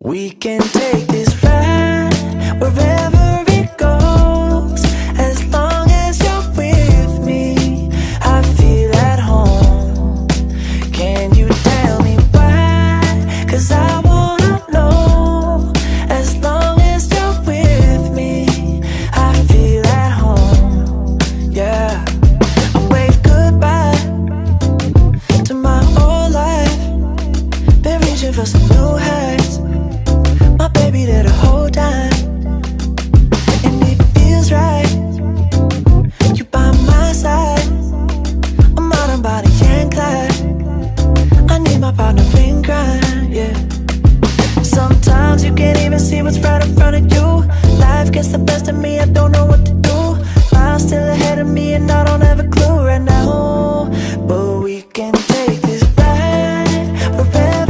We can take this ride wherever it goes, as long as you're with me, I feel at home. Can you tell me why? 'Cause I wanna know, as long as you're with me, I feel at home. Yeah, I wave goodbye to my old life. Been reaching for some new heights. Baby, that a whole time, and it feels right. You by my side, I'm out on body and Clyde. I need my partner in crime, yeah. Sometimes you can't even see what's right in front of you. Life gets the best of me, I don't know what to do. Miles still ahead of me, and I don't have a clue right now. But we can take this ride forever.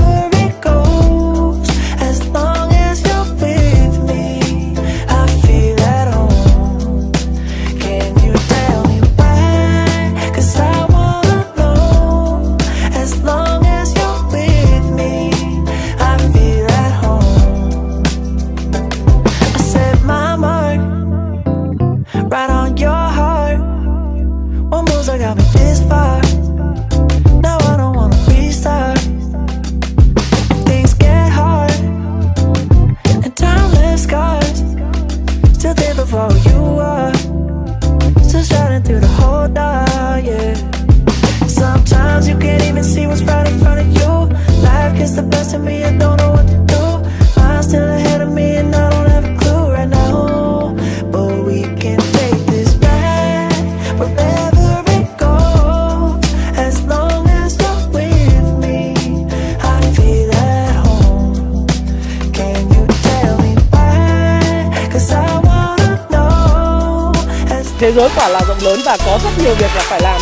Thế giới quả là rộng lớn và có rất nhiều việc là phải làm.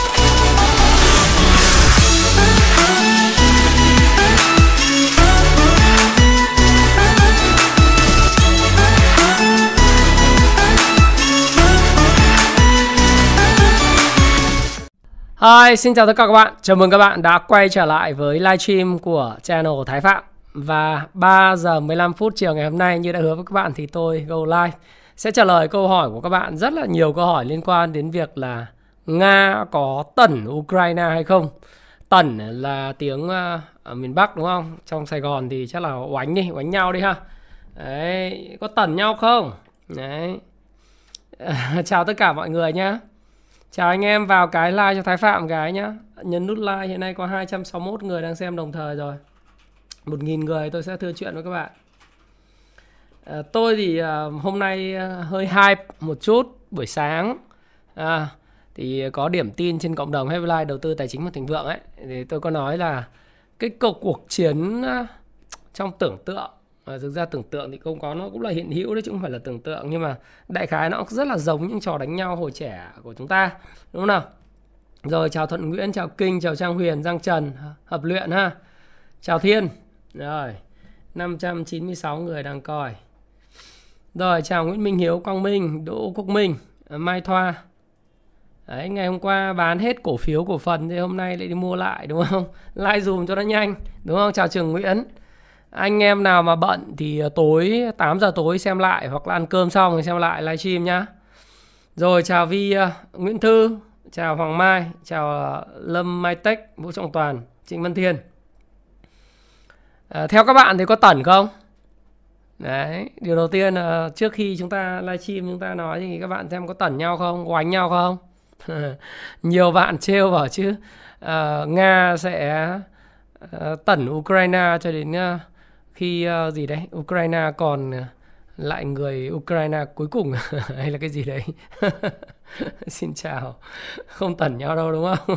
Hi, xin chào tất cả các bạn. Chào mừng các bạn đã quay trở lại với livestream của Channel Thái Phạm. Và 3 giờ 15 phút chiều ngày hôm nay, như đã hứa với các bạn thì tôi go live sẽ trả lời câu hỏi của các bạn. Rất là nhiều câu hỏi liên quan đến việc là Nga có tẩn Ukraine hay không. Tẩn là tiếng ở miền Bắc đúng không? Trong Sài Gòn thì chắc là oánh nhau đi ha. Đấy, có tẩn nhau không? Đấy. Chào tất cả mọi người nhá. Chào anh em vào cái like cho Thái Phạm cái nhá. Nhấn nút like, hiện nay có 261 người đang xem đồng thời rồi. 1000 người tôi sẽ thưa chuyện với các bạn. Tôi thì hôm nay hơi hype một chút buổi sáng thì có điểm tin trên cộng đồng FII đầu tư tài chính và thịnh vượng ấy, thì tôi có nói là cái cuộc chiến trong tưởng tượng, thực ra tưởng tượng thì không có, nó cũng là hiện hữu đấy chứ không phải là tưởng tượng, nhưng mà đại khái nó cũng rất là giống những trò đánh nhau hồi trẻ của chúng ta đúng không nào. Rồi chào Thuận Nguyễn, chào Kinh, chào Trang Huyền, Giang Trần, Hợp Luyện ha, chào Thiên, rồi 596 người đang coi. Rồi chào Nguyễn Minh Hiếu, Quang Minh, Đỗ Quốc Minh, Mai Thoa. Đấy, ngày hôm qua bán hết cổ phiếu cổ phần thì hôm nay lại đi mua lại đúng không? Like dùm cho nó nhanh đúng không? Chào Trường Nguyễn. Anh em nào mà bận thì tối 8 giờ tối xem lại, hoặc là ăn cơm xong rồi xem lại livestream nhá. Rồi chào Vi, Nguyễn Thư, chào Hoàng Mai, chào Lâm Mai Tech, Vũ Trọng Toàn, Trịnh Văn Thiên. Theo các bạn thì có tẩn không? Đấy, điều đầu tiên là trước khi chúng ta livestream chúng ta nói thì các bạn xem có tẩn nhau không, oánh nhau không? Nhiều bạn trêu vào chứ Nga sẽ tẩn Ukraine cho đến khi gì đấy, Ukraine còn lại người Ukraine cuối cùng hay là cái gì đấy. Xin chào. Không tẩn nhau đâu đúng không?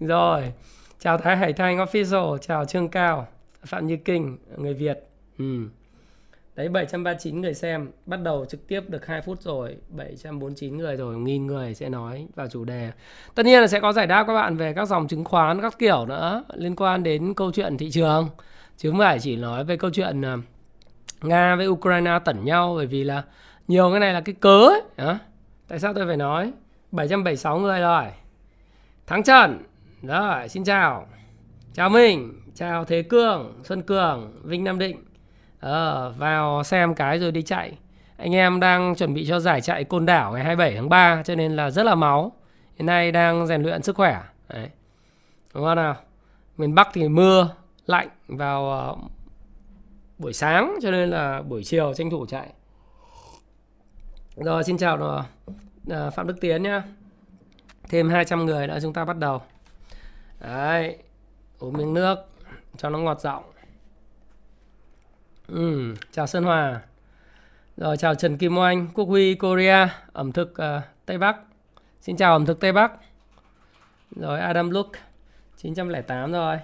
Rồi, chào Thái Hải Thanh Official, chào Trương Cao, Phạm Như Kinh, người Việt. Đấy, 739 người xem. Bắt đầu trực tiếp được 2 phút rồi, 749 người rồi, 1000 người sẽ nói vào chủ đề. Tất nhiên là sẽ có giải đáp các bạn về các dòng chứng khoán, các kiểu nữa, liên quan đến câu chuyện thị trường, chứ không phải chỉ nói về câu chuyện Nga với Ukraine tẩn nhau. Bởi vì là nhiều cái này là cái cớ ấy. Tại sao tôi phải nói. 776 người rồi. Thắng Trần. Rồi, xin chào. Chào Minh, Chào Thế Cường, Xuân Cường, Vinh Nam Định. Vào xem cái rồi đi chạy. Anh em đang chuẩn bị cho giải chạy Côn Đảo ngày 27 tháng 3 cho nên là rất là máu. Hiện nay đang rèn luyện sức khỏe. Đấy. Đúng không nào? Miền Bắc thì mưa, lạnh vào buổi sáng cho nên là buổi chiều tranh thủ chạy. Rồi, xin chào Phạm Đức Tiến nhá. Thêm 200 người nữa chúng ta bắt đầu. Đấy, uống miếng nước cho nó ngọt giọng. Chào Sơn Hòa. Rồi, chào Trần Kim Oanh, Quốc Huy, Korea, ẩm thực Tây Bắc. Xin chào ẩm thực Tây Bắc. Rồi, Adam Luke, 908 rồi.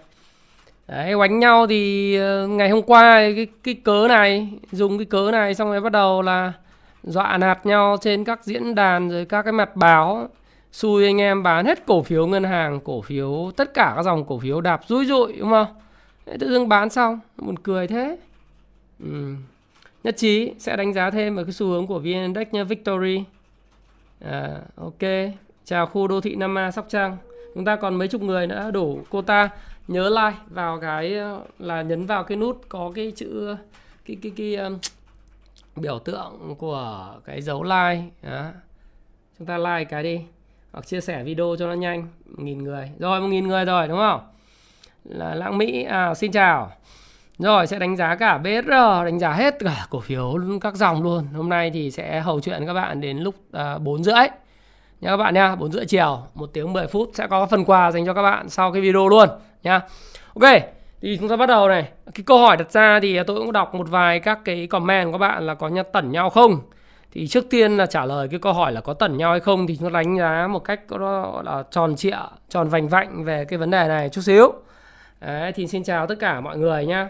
Đấy, oánh nhau thì ngày hôm qua cái cớ này, dùng cái cớ này xong rồi bắt đầu là dọa nạt nhau trên các diễn đàn rồi các cái mặt báo. Xui anh em bán hết cổ phiếu ngân hàng, cổ phiếu, tất cả các dòng cổ phiếu đạp rúi rụi, đúng không? Tự dưng bán xong, buồn cười thế. Nhất trí sẽ đánh giá thêm về cái xu hướng của VN Index nha, Victory. Ok, chào khu đô thị Nam A, Sóc Trăng. Chúng ta còn mấy chục người nữa đủ quota. Nhớ like vào cái là nhấn vào cái nút có cái chữ cái biểu tượng của cái dấu like. Đó. Chúng ta like cái đi. Hoặc chia sẻ video cho nó nhanh. 1.000 người. Rồi 1.000 người rồi đúng không? Là Lãng Mỹ. Xin chào. Rồi sẽ đánh giá cả BSR. Đánh giá hết cả cổ phiếu các dòng luôn. Hôm nay thì sẽ hầu chuyện các bạn đến lúc 4:30 nha các bạn nha. 4:30 chiều 1 tiếng 10 phút sẽ có phần quà dành cho các bạn sau cái video luôn nha. Ok, thì chúng ta bắt đầu này. Cái câu hỏi đặt ra thì tôi cũng đọc một vài các cái comment của các bạn là có tẩn nhau không. Thì trước tiên là trả lời cái câu hỏi là có tẩn nhau hay không thì chúng ta đánh giá một cách là tròn trịa, tròn vành vạnh về cái vấn đề này chút xíu. Đấy, thì xin chào tất cả mọi người nhá.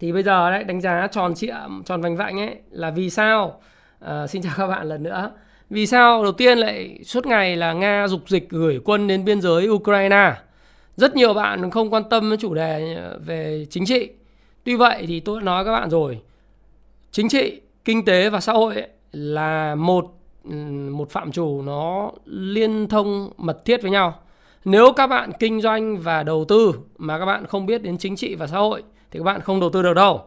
Thì bây giờ đấy, đánh giá tròn trịa, tròn vành vạnh ấy là vì sao? Xin chào các bạn lần nữa. Vì sao đầu tiên lại suốt ngày là Nga dục dịch gửi quân đến biên giới Ukraine? Rất nhiều bạn không quan tâm đến chủ đề về chính trị. Tuy vậy thì tôi đã nói các bạn rồi. Chính trị, kinh tế và xã hội ấy là một phạm trù nó liên thông mật thiết với nhau. Nếu các bạn kinh doanh và đầu tư mà các bạn không biết đến chính trị và xã hội thì các bạn không đầu tư được đâu.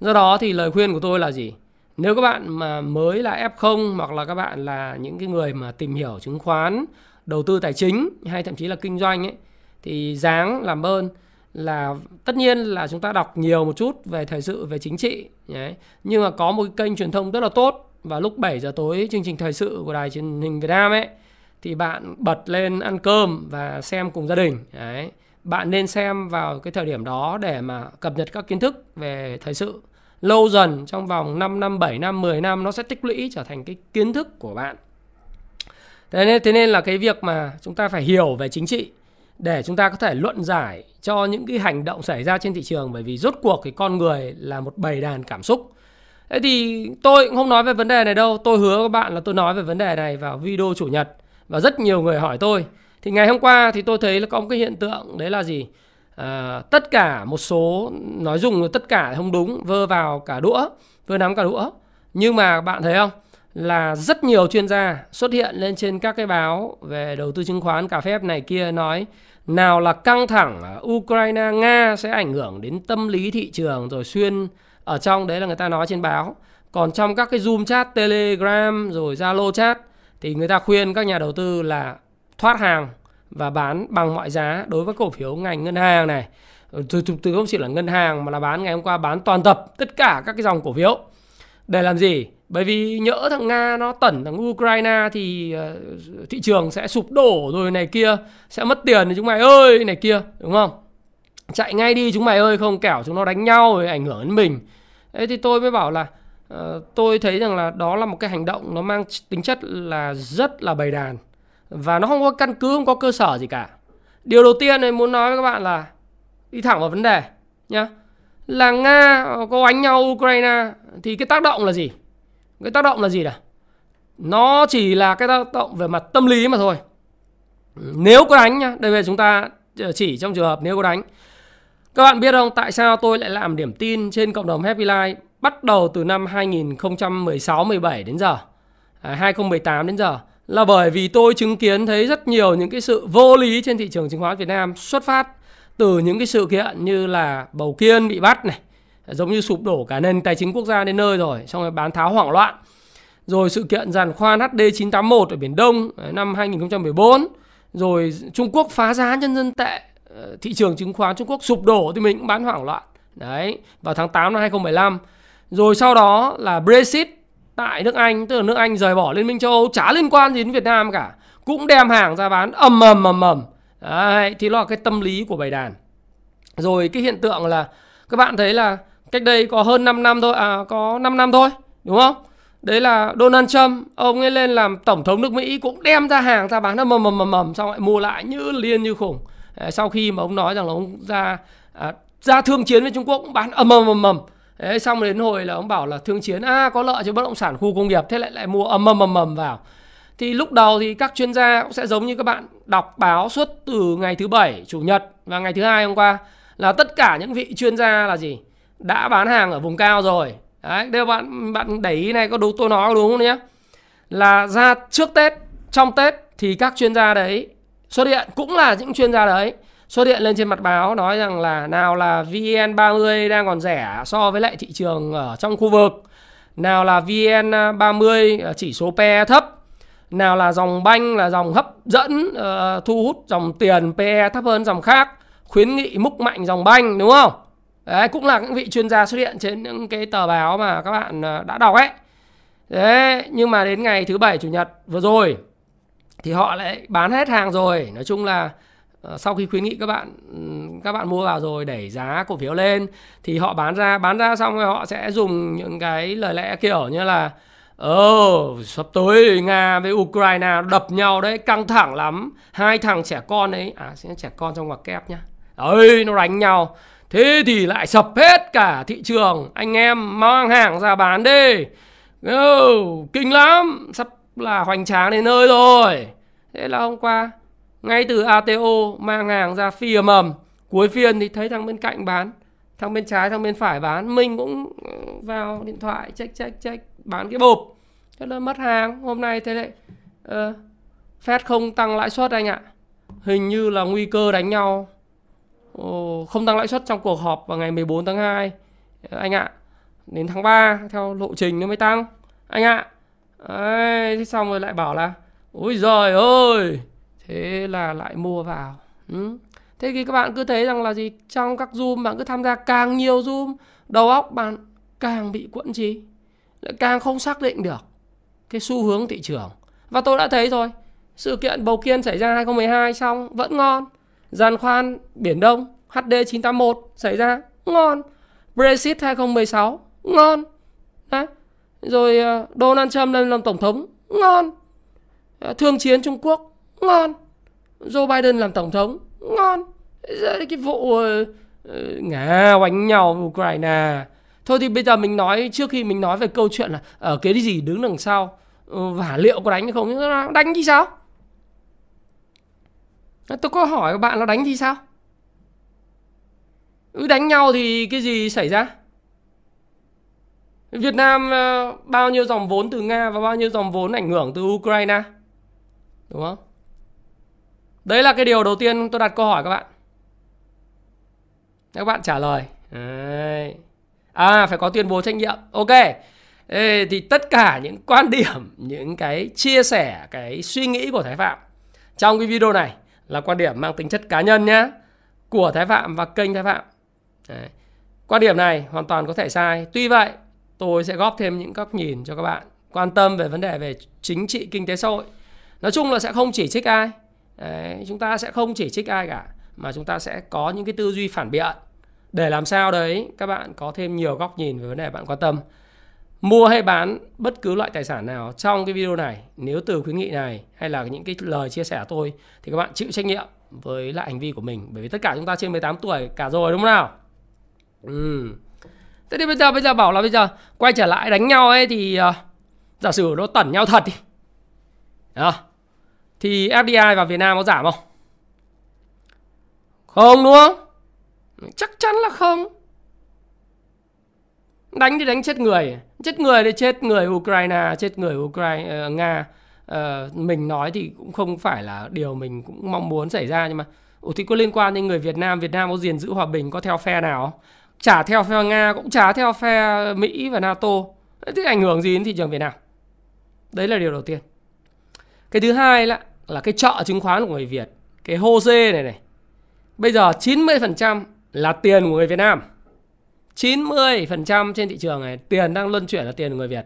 Do đó thì lời khuyên của tôi là gì? Nếu các bạn mà mới là F0 hoặc là các bạn là những cái người mà tìm hiểu chứng khoán, đầu tư tài chính hay thậm chí là kinh doanh ấy, thì ráng làm ơn là tất nhiên là chúng ta đọc nhiều một chút về thời sự, về chính trị. Đấy. Nhưng mà có một cái kênh truyền thông rất là tốt và lúc 7 giờ tối chương trình thời sự của Đài Truyền hình Việt Nam ấy thì bạn bật lên ăn cơm và xem cùng gia đình. Đấy. Bạn nên xem vào cái thời điểm đó để mà cập nhật các kiến thức về thời sự. Lâu dần trong vòng 5 năm, 7 năm, 10 năm nó sẽ tích lũy trở thành cái kiến thức của bạn. Thế nên là cái việc mà chúng ta phải hiểu về chính trị để chúng ta có thể luận giải cho những cái hành động xảy ra trên thị trường. Bởi vì rốt cuộc thì con người là một bầy đàn cảm xúc. Thế thì tôi cũng không nói về vấn đề này đâu. Tôi hứa các bạn là tôi nói về vấn đề này vào video chủ nhật. Và rất nhiều người hỏi tôi. Thì ngày hôm qua thì tôi thấy là có một cái hiện tượng. Đấy là gì? Tất cả một số, nói dùng là tất cả không đúng. Vơ vào cả đũa, vơ nắm cả đũa. Nhưng mà bạn thấy không? Là rất nhiều chuyên gia xuất hiện lên trên các cái báo về đầu tư chứng khoán, cà phép này kia nói nào là căng thẳng ở Ukraine, Nga sẽ ảnh hưởng đến tâm lý thị trường rồi xuyên ở trong đấy là người ta nói trên báo. Còn trong các cái Zoom chat, Telegram rồi Zalo chat thì người ta khuyên các nhà đầu tư là thoát hàng và bán bằng mọi giá đối với cổ phiếu ngành ngân hàng này. Từ không chỉ là ngân hàng mà là bán ngày hôm qua bán toàn tập tất cả các cái dòng cổ phiếu. Để làm gì? Bởi vì nhỡ thằng Nga nó tẩn thằng Ukraine thì thị trường sẽ sụp đổ rồi này kia. Sẽ mất tiền thì chúng mày ơi này kia, đúng không? Chạy ngay đi chúng mày ơi, không kẻo chúng nó đánh nhau rồi ảnh hưởng đến mình. Thế thì tôi mới bảo là tôi thấy rằng là đó là một cái hành động nó mang tính chất là rất là bầy đàn. Và nó không có căn cứ, không có cơ sở gì cả. Điều đầu tiên này muốn nói với các bạn là đi thẳng vào vấn đề nhá. Là Nga có đánh nhau Ukraine thì cái tác động là gì? Cái tác động là gì nào? Nó chỉ là cái tác động về mặt tâm lý mà thôi. Nếu có đánh nhá, đây về chúng ta chỉ trong trường hợp nếu có đánh. Các bạn biết không, tại sao tôi lại làm điểm tin trên cộng đồng FII bắt đầu từ năm 2016-17 đến giờ, 2018 đến giờ? Là bởi vì tôi chứng kiến thấy rất nhiều những cái sự vô lý trên thị trường chứng khoán Việt Nam xuất phát từ những cái sự kiện như là Bầu Kiên bị bắt này, giống như sụp đổ cả nền tài chính quốc gia đến nơi rồi, xong rồi bán tháo hoảng loạn, rồi sự kiện giàn khoan HD 981 ở Biển Đông năm 2014, rồi Trung Quốc phá giá nhân dân tệ, thị trường chứng khoán Trung Quốc sụp đổ thì mình cũng bán hoảng loạn đấy vào tháng 8 năm 2015. Rồi sau đó là Brexit tại nước Anh, tức là nước Anh rời bỏ Liên minh châu Âu, chả liên quan gì đến Việt Nam cả, cũng đem hàng ra bán ầm ầm. Đấy, thì nó là cái tâm lý của bày đàn. Rồi cái hiện tượng là các bạn thấy là cách đây có hơn 5 năm thôi, có 5 năm thôi, đúng không? Đấy là Donald Trump, ông ấy lên làm tổng thống nước Mỹ cũng đem ra hàng ra bán ầm ầm, xong lại mua lại như liên như khủng. Sau khi mà ông nói rằng là ông ra thương chiến với Trung Quốc cũng bán ầm ầm. Đấy, xong đến hồi là ông bảo là thương chiến có lợi cho bất động sản khu công nghiệp, thế lại mua ầm ầm vào. Thì lúc đầu thì các chuyên gia cũng sẽ giống như các bạn đọc báo suốt từ ngày thứ Bảy, Chủ nhật và ngày thứ Hai hôm qua, là tất cả những vị chuyên gia là gì? Đã bán hàng ở vùng cao rồi. Đấy, đây bạn để ý này, có đúng tôi nói đúng không nhé? Là ra trước Tết, trong Tết thì các chuyên gia đấy xuất hiện, cũng là những chuyên gia đấy xuất hiện lên trên mặt báo nói rằng là nào là VN30 đang còn rẻ so với lại thị trường ở trong khu vực, nào là VN30 chỉ số PE thấp, nào là dòng banh là dòng hấp dẫn thu hút dòng tiền PE thấp hơn dòng khác, khuyến nghị múc mạnh dòng banh, đúng không? Đấy, cũng là những vị chuyên gia xuất hiện trên những cái tờ báo mà các bạn đã đọc ấy. Đấy, nhưng mà đến ngày thứ Bảy, Chủ nhật vừa rồi thì họ lại bán hết hàng rồi. Nói chung là sau khi khuyến nghị các bạn mua vào rồi đẩy giá cổ phiếu lên thì họ bán ra xong rồi họ sẽ dùng những cái lời lẽ kiểu như là sắp tới Nga với Ukraine đập nhau đấy, căng thẳng lắm, hai thằng trẻ con ấy, trẻ con trong ngoặc kép nhá, ơi nó đánh nhau, thế thì lại sập hết cả thị trường, anh em mang hàng ra bán đi, kinh lắm, sắp là hoành tráng đến nơi rồi. Thế là hôm qua ngay từ ATO mang hàng ra phi ầm, cuối phiên thì thấy thằng bên cạnh bán, thằng bên trái, thằng bên phải bán, mình cũng vào điện thoại check bán cái bộp, thế là mất hàng. Hôm nay thế lại Fed không tăng lãi suất anh ạ, hình như là nguy cơ đánh nhau, không tăng lãi suất trong cuộc họp vào ngày 14 tháng 2 anh ạ, đến tháng 3 theo lộ trình nó mới tăng anh ạ. Đấy, thế xong rồi lại bảo là ôi giời ơi, thế là lại mua vào. Thế thì các bạn cứ thấy rằng là gì, trong các zoom bạn cứ tham gia càng nhiều zoom, đầu óc bạn càng bị quẫn trí, lại càng không xác định được cái xu hướng thị trường. Và tôi đã thấy rồi, sự kiện Bầu Kiên xảy ra 2012 xong vẫn ngon, giàn khoan Biển Đông HD 981 xảy ra ngon, Brexit 2016 ngon, đấy, rồi Donald Trump lên làm tổng thống ngon, thương chiến Trung Quốc ngon, Joe Biden làm tổng thống ngon, cái vụ Nga oánh nhau Ukraine. Thôi thì bây giờ mình nói, trước khi mình nói về câu chuyện là ở cái gì đứng đằng sau và liệu có đánh hay không, đánh thì sao? Tôi có hỏi các bạn là đánh thì sao? Đánh nhau thì cái gì xảy ra? Việt Nam bao nhiêu dòng vốn từ Nga và bao nhiêu dòng vốn ảnh hưởng từ Ukraine, đúng không? Đấy là cái điều đầu tiên tôi đặt câu hỏi các bạn. Các bạn trả lời đấy. Phải có tuyên bố trách nhiệm. Ok. Thì tất cả những quan điểm, những cái chia sẻ, cái suy nghĩ của Thái Phạm trong cái video này là quan điểm mang tính chất cá nhân nhé, của Thái Phạm và kênh Thái Phạm. Đấy. Quan điểm này hoàn toàn có thể sai. Tuy vậy, tôi sẽ góp thêm những góc nhìn cho các bạn quan tâm về vấn đề về chính trị, kinh tế, xã hội. Nói chung là sẽ không chỉ trích ai. Đấy. Chúng ta sẽ không chỉ trích ai cả, mà chúng ta sẽ có những cái tư duy phản biện, để làm sao đấy các bạn có thêm nhiều góc nhìn về vấn đề bạn quan tâm. Mua hay bán bất cứ loại tài sản nào trong cái video này, nếu từ khuyến nghị này hay là những cái lời chia sẻ của tôi, thì các bạn chịu trách nhiệm với lại hành vi của mình. Bởi vì tất cả chúng ta trên 18 tuổi cả rồi, đúng không nào? Thế thì bây giờ bảo là quay trở lại đánh nhau ấy, thì giả sử nó tẩn nhau thật đi. Đó. Thì FDI vào Việt Nam có giảm không? Không, đúng không? Chắc chắn là không. Đánh thì đánh chết người. Chết người thì chết người Ukraine, chết người Nga. Mình nói thì cũng không phải là điều mình cũng mong muốn xảy ra, nhưng mà Ủa thì có liên quan đến người Việt Nam, Việt Nam có gìn giữ hòa bình, có theo phe nào? Chả theo phe Nga, cũng chả theo phe Mỹ và NATO. Thế ảnh hưởng gì đến thị trường Việt Nam? Đấy là điều đầu tiên. Cái thứ hai là cái chợ chứng khoán của người Việt, cái HOSE này. Bây giờ 90% là tiền của người Việt Nam. 90% trên thị trường này, tiền đang luân chuyển là tiền của người Việt.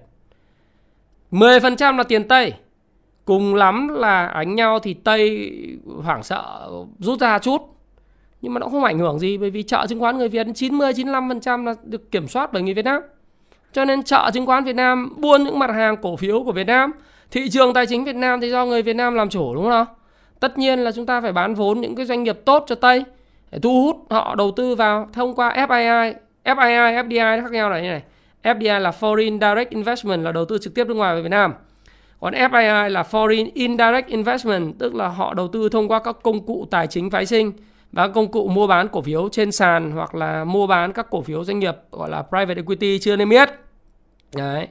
10% là tiền Tây. Cùng lắm là đánh nhau thì Tây hoảng sợ rút ra chút. Nhưng mà nó không ảnh hưởng gì, bởi vì chợ chứng khoán người Việt 90-95% là được kiểm soát bởi người Việt Nam. Cho nên chợ chứng khoán Việt Nam buôn những mặt hàng cổ phiếu của Việt Nam. Thị trường tài chính Việt Nam thì do người Việt Nam làm chủ, đúng không? Tất nhiên là chúng ta phải bán vốn những cái doanh nghiệp tốt cho Tây để thu hút họ đầu tư vào thông qua FII. FII, FDI khác nhau là như này. FDI là Foreign Direct Investment, là đầu tư trực tiếp nước ngoài về Việt Nam. Còn FII là Foreign Indirect Investment, tức là họ đầu tư thông qua các công cụ tài chính phái sinh và các công cụ mua bán cổ phiếu trên sàn, hoặc là mua bán các cổ phiếu doanh nghiệp gọi là Private Equity chưa nên biết. Đấy.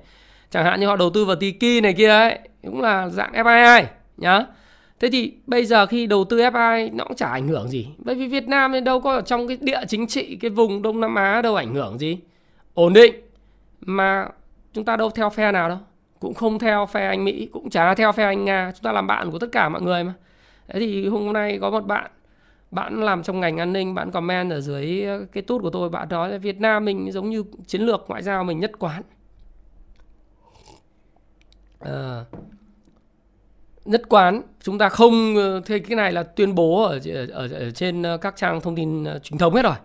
Chẳng hạn như họ đầu tư vào Tiki này kia ấy, cũng là dạng FII nhá. Thế thì bây giờ khi đầu tư FII nó cũng chả ảnh hưởng gì, bởi vì Việt Nam nên đâu có ở trong cái địa chính trị, cái vùng Đông Nam Á đâu ảnh hưởng gì, ổn định. Mà chúng ta đâu theo phe nào đâu, cũng không theo phe anh Mỹ, cũng chả theo phe anh Nga. Chúng ta làm bạn của tất cả mọi người mà. Thế thì hôm nay có một bạn làm trong ngành an ninh, bạn comment ở dưới cái tút của tôi, bạn nói là Việt Nam mình giống như chiến lược ngoại giao mình nhất quán. Nhất quán, chúng ta không, thế cái này là tuyên bố ở trên các trang thông tin chính thống hết rồi.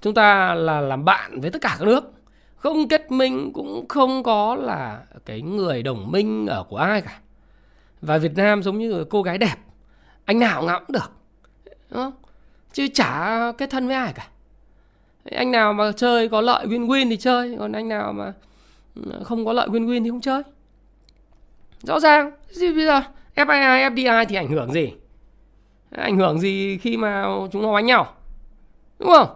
Chúng ta là làm bạn với tất cả các nước, không kết minh, cũng không có là cái người đồng minh ở của ai cả. Và Việt Nam giống như cô gái đẹp, anh nào ngắm được, đúng không? Chứ chả kết thân với ai cả. Anh nào mà chơi có lợi win-win thì chơi, còn anh nào mà không có lợi win-win thì không chơi. Rõ ràng. Chứ bây giờ FII, FDI thì ảnh hưởng gì? Ảnh hưởng gì khi mà chúng nó đánh nhau, đúng không?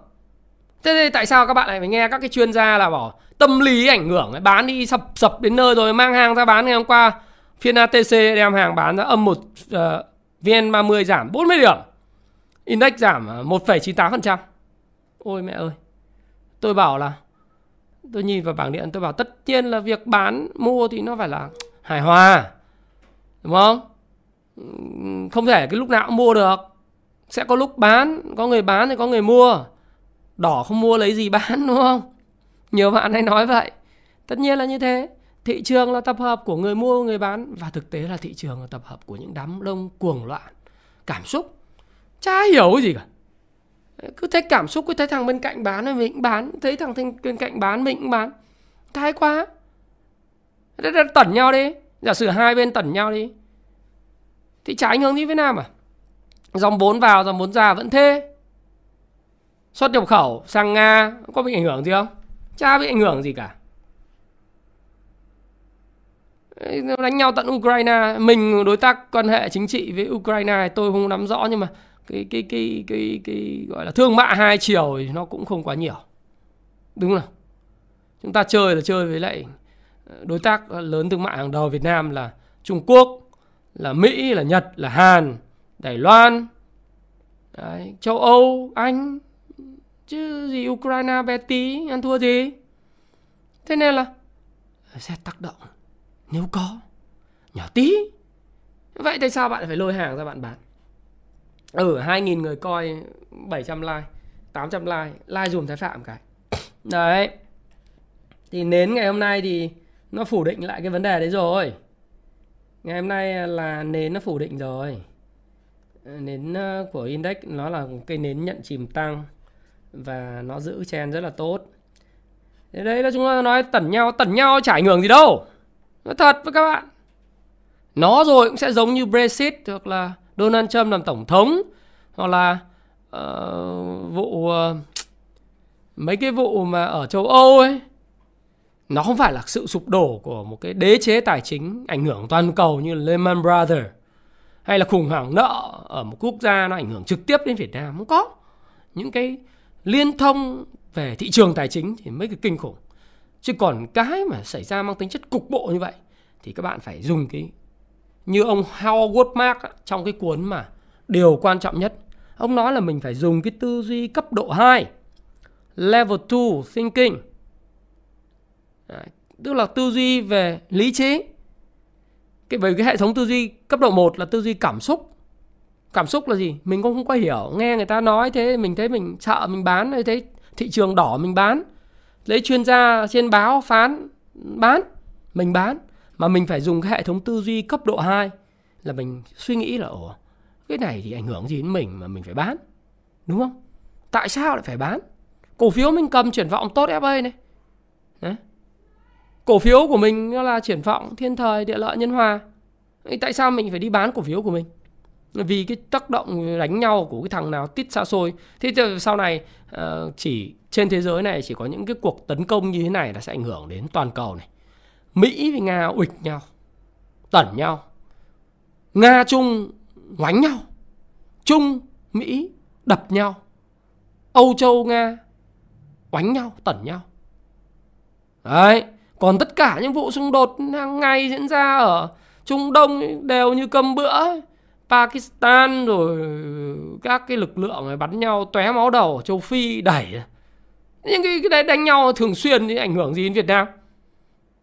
Thế thì tại sao các bạn lại phải nghe các cái chuyên gia là bảo tâm lý ảnh hưởng, bán đi sập đến nơi rồi, mang hàng ra bán. Ngày hôm qua phiên ATC đem hàng bán ra âm 1, VN30 giảm 40 điểm, Index giảm 1,98%. Ôi mẹ ơi. Tôi bảo là, tôi nhìn vào bảng điện tôi bảo tất nhiên là việc bán mua thì nó phải là hài hòa, đúng không? Không thể cái lúc nào cũng mua được. Sẽ có lúc bán, có người bán thì có người mua. Đỏ không mua lấy gì bán, đúng không? Nhiều bạn hay nói vậy. Tất nhiên là như thế. Thị trường là tập hợp của người mua, người bán. Và thực tế là thị trường là tập hợp của những đám đông cuồng loạn, cảm xúc, chả hiểu cái gì cả. Cứ thấy cảm xúc, cứ thấy thằng bên cạnh bán thì mình cũng bán, thấy thằng bên cạnh bán mình cũng bán. Thái quá. Tẩn nhau đi. Giả sử hai bên tẩn nhau đi thì chả ảnh hưởng gì Việt Nam à? Dòng vốn vào, dòng vốn ra vẫn thế. Xuất nhập khẩu sang Nga có bị ảnh hưởng gì không? Chả bị ảnh hưởng gì cả. Đánh nhau tận Ukraine. Mình đối tác quan hệ chính trị với Ukraine tôi không nắm rõ, nhưng mà cái gọi là thương mại hai chiều thì nó cũng không quá nhiều, đúng không? Chúng ta chơi là chơi với lại đối tác lớn thương mại hàng đầu Việt Nam là Trung Quốc, là Mỹ, là Nhật, là Hàn, Đài Loan, đấy, châu Âu, Anh. Chứ gì Ukraine bé tí ăn thua gì. Thế nên là sẽ tác động, nếu có, nhỏ tí. Vậy tại sao bạn phải lôi hàng ra bạn bán? 2.000 người coi, 700 like, 800 like dùm Thái Phạm cái. Đấy. Thì nến ngày hôm nay thì nó phủ định lại cái vấn đề đấy rồi. Ngày hôm nay là nến nó phủ định rồi. Nến của Index nó là cây nến nhận chìm tăng, và nó giữ chen rất là tốt. Thế đấy là chúng ta nói tẩn nhau chả ảnh hưởng gì đâu. Nó thật với các bạn. Nó rồi cũng sẽ giống như Brexit, hoặc là Donald Trump làm tổng thống, hoặc là mấy cái vụ mà ở châu Âu ấy. Nó không phải là sự sụp đổ của một cái đế chế tài chính ảnh hưởng toàn cầu như Lehman Brothers, hay là khủng hoảng nợ ở một quốc gia nó ảnh hưởng trực tiếp đến Việt Nam. Không có. Những cái liên thông về thị trường tài chính thì mới cái kinh khủng. Chứ còn cái mà xảy ra mang tính chất cục bộ như vậy thì các bạn phải dùng cái, như ông Howard Marks trong cái cuốn mà điều quan trọng nhất, Ông nói là mình phải dùng cái tư duy cấp độ 2, level 2 thinking. Đấy, tức là tư duy về lý trí. Bởi cái hệ thống tư duy cấp độ 1 là tư duy cảm xúc. Cảm xúc là gì? Mình cũng không có hiểu. Nghe người ta nói thế, mình thấy mình sợ mình bán, thấy thị trường đỏ mình bán. Lấy chuyên gia trên báo phán bán, mình bán. Mà mình phải dùng cái hệ thống tư duy cấp độ 2 là mình suy nghĩ là ồ, cái này thì ảnh hưởng gì đến mình mà mình phải bán, đúng không? Tại sao lại phải bán? Cổ phiếu mình cầm triển vọng tốt FA này. Đấy. Cổ phiếu của mình nó là triển vọng thiên thời, địa lợi, nhân hòa. Tại sao mình phải đi bán cổ phiếu của mình? Vì cái tác động đánh nhau của cái thằng nào tít xa xôi. Thế sau này chỉ trên thế giới này chỉ có những cái cuộc tấn công như thế này là sẽ ảnh hưởng đến toàn cầu này. Mỹ với Nga uịch nhau, tẩn nhau. Nga Trung ngoánh nhau, Trung Mỹ đập nhau, Âu Châu Nga oánh nhau, tẩn nhau. Đấy. Còn tất cả những vụ xung đột hàng ngày diễn ra ở Trung Đông đều như cơm bữa. Pakistan rồi các cái lực lượng này bắn nhau tóe máu đầu ở châu Phi đẩy. Những cái đấy đánh nhau thường xuyên thì ảnh hưởng gì đến Việt Nam?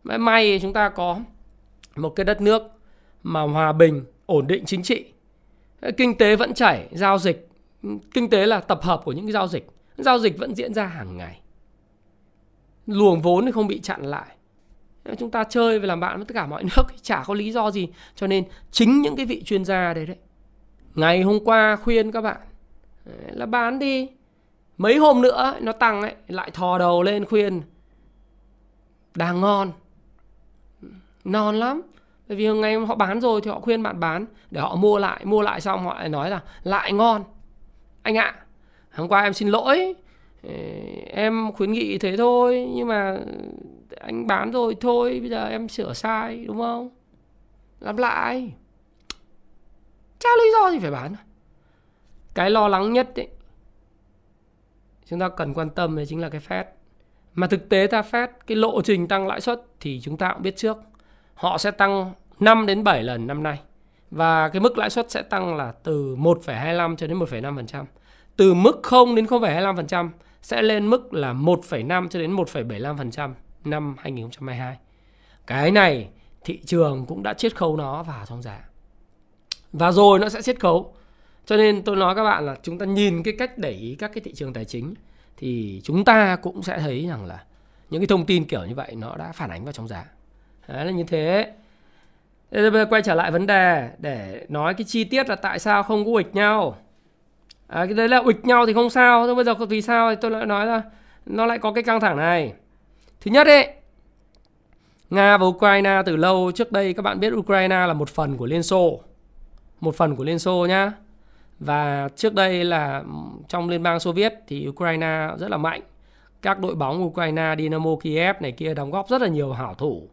May chúng ta có một cái đất nước mà hòa bình, ổn định chính trị. Kinh tế vẫn chảy, giao dịch. Kinh tế là tập hợp của những cái giao dịch. Giao dịch vẫn diễn ra hàng ngày. Luồng vốn thì không bị chặn lại. Chúng ta chơi và làm bạn với tất cả mọi nước, chả có lý do gì. Cho nên chính những cái vị chuyên gia đấy ngày hôm qua khuyên các bạn là bán đi. Mấy hôm nữa nó tăng ấy, lại thò đầu lên khuyên đang ngon. Non lắm. Bởi vì ngày họ bán rồi thì họ khuyên bạn bán để họ mua lại. Mua lại xong họ lại nói là lại ngon. Anh ạ, hôm qua em xin lỗi, em khuyến nghị thế thôi, nhưng mà anh bán rồi thôi, bây giờ em sửa sai, đúng không? Làm lại. Chả lý do gì phải bán. Cái lo lắng nhất ấy, chúng ta cần quan tâm đấy chính là cái Fed. Mà thực tế ta Fed, cái lộ trình tăng lãi suất thì chúng ta cũng biết trước. Họ sẽ tăng 5 đến 7 lần năm nay. Và cái mức lãi suất sẽ tăng là từ 1,25 cho đến 1,5%. Từ mức 0 đến 0,25% sẽ lên mức là 1,5 cho đến 1,75% năm 2022. Cái này thị trường cũng đã chiết khấu nó vào trong giá. Và rồi nó sẽ chiết khấu. Cho nên tôi nói các bạn là chúng ta nhìn cái cách để ý các cái thị trường tài chính thì chúng ta cũng sẽ thấy rằng là những cái thông tin kiểu như vậy nó đã phản ánh vào trong giá. Đấy là như thế. Bây giờ quay trở lại vấn đề để nói cái chi tiết là tại sao không có ịch nhau. Cái đấy là ịch nhau thì không sao. Bây giờ vì sao thì tôi lại nói là nó lại có cái căng thẳng này. Thứ nhất ấy, Nga và Ukraine từ lâu trước đây các bạn biết Ukraine là một phần của Liên Xô. Một phần của Liên Xô nhá. Và trước đây là trong Liên bang Soviet thì Ukraine rất là mạnh. Các đội bóng Ukraine, Dynamo Kiev này kia đóng góp rất là nhiều hảo thủ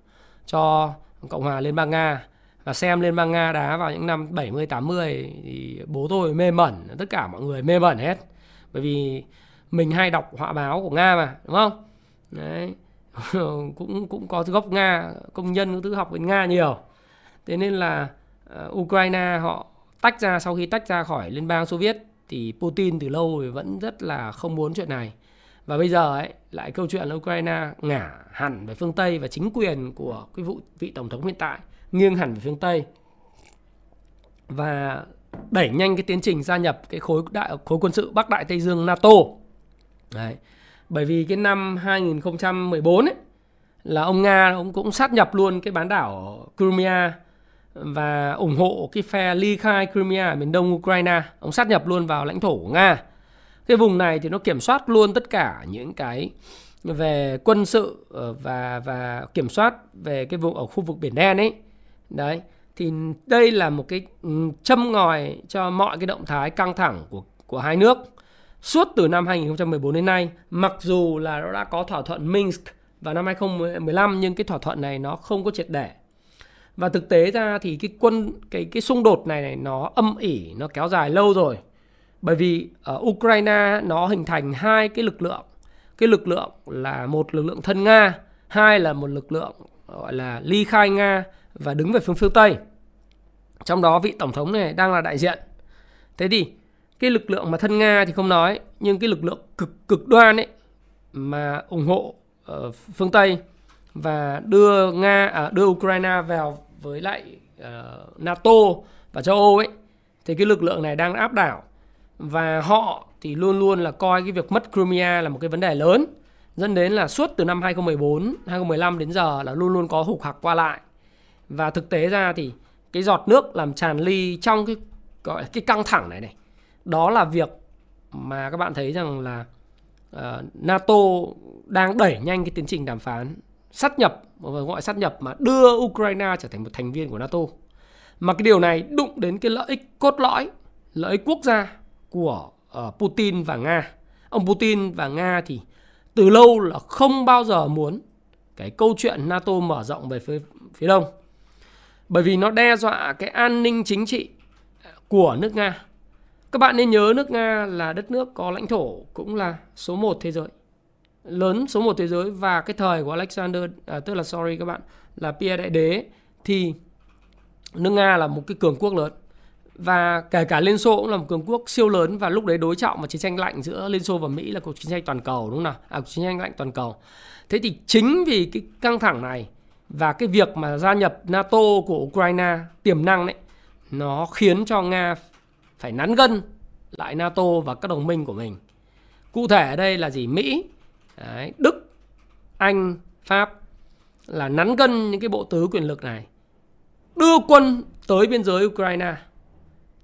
cho Cộng hòa Liên bang Nga. Và xem Liên bang Nga đá vào những năm 70-80 thì bố tôi mê mẩn, tất cả mọi người mê mẩn hết. Bởi vì mình hay đọc họa báo của Nga mà, đúng không? Đấy. cũng có gốc Nga, công nhân thứ học bên Nga nhiều. Thế nên là Ukraine họ tách ra, sau khi tách ra khỏi Liên bang Soviet thì Putin từ lâu rồi vẫn rất là không muốn chuyện này. Và bây giờ ấy, lại câu chuyện là Ukraine ngả hẳn về phương Tây và chính quyền của cái vị tổng thống hiện tại nghiêng hẳn về phương Tây và đẩy nhanh cái tiến trình gia nhập cái khối quân sự Bắc Đại Tây Dương NATO. Đấy. Bởi vì cái năm 2014 ấy, là ông Nga ông cũng sát nhập luôn cái bán đảo Crimea và ủng hộ cái phe ly khai Crimea ở miền đông Ukraine. Ông sát nhập luôn vào lãnh thổ của Nga. Cái vùng này thì nó kiểm soát luôn tất cả những cái về quân sự và kiểm soát về cái vùng ở khu vực Biển Đen ấy. Đấy, thì đây là một cái châm ngòi cho mọi cái động thái căng thẳng của hai nước suốt từ năm 2014 đến nay. Mặc dù là nó đã có thỏa thuận Minsk vào năm 2015 nhưng cái thỏa thuận này nó không có triệt để. Và thực tế ra thì cái xung đột này nó âm ỉ, nó kéo dài lâu rồi. Bởi vì ở Ukraine nó hình thành hai cái lực lượng. Cái lực lượng là một lực lượng thân Nga, hai là một lực lượng gọi là ly khai Nga và đứng về phương Tây. Trong đó vị tổng thống này đang là đại diện. Thế thì cái lực lượng mà thân Nga thì không nói, nhưng cái lực lượng cực đoan ấy mà ủng hộ ở phương Tây và đưa đưa Ukraine vào với lại NATO và châu Âu ấy, thì cái lực lượng này đang áp đảo, và họ thì luôn luôn là coi cái việc mất Crimea là một cái vấn đề lớn, dẫn đến là suốt từ năm 2014, 2015 đến giờ là luôn luôn có hục hặc qua lại. Và thực tế ra thì cái giọt nước làm tràn ly trong cái gọi là cái căng thẳng này này, đó là việc mà các bạn thấy rằng là NATO đang đẩy nhanh cái tiến trình đàm phán sát nhập, gọi sát nhập mà đưa Ukraine trở thành một thành viên của NATO. Mà cái điều này đụng đến cái lợi ích cốt lõi, lợi ích quốc gia của Putin và Nga. Ông Putin và Nga thì từ lâu là không bao giờ muốn cái câu chuyện NATO mở rộng về phía đông, bởi vì nó đe dọa cái an ninh chính trị của nước Nga. Các bạn nên nhớ nước Nga là đất nước có lãnh thổ cũng là số 1 thế giới, lớn số 1 thế giới. Và cái thời của Alexander, là Pierre Đại Đế, thì nước Nga là một cái cường quốc lớn. Và kể cả Liên Xô cũng là một cường quốc siêu lớn. Và lúc đấy đối trọng và chiến tranh lạnh giữa Liên Xô và Mỹ là cuộc chiến tranh toàn cầu, đúng không nào? À, cuộc chiến tranh lạnh toàn cầu. Thế thì chính vì cái căng thẳng này và cái việc mà gia nhập NATO của Ukraine tiềm năng đấy, nó khiến cho Nga phải nắn gân lại NATO và các đồng minh của mình. Cụ thể ở đây là gì? Mỹ, Đức, Anh, Pháp là nắn gân những cái bộ tứ quyền lực này, đưa quân tới biên giới Ukraine,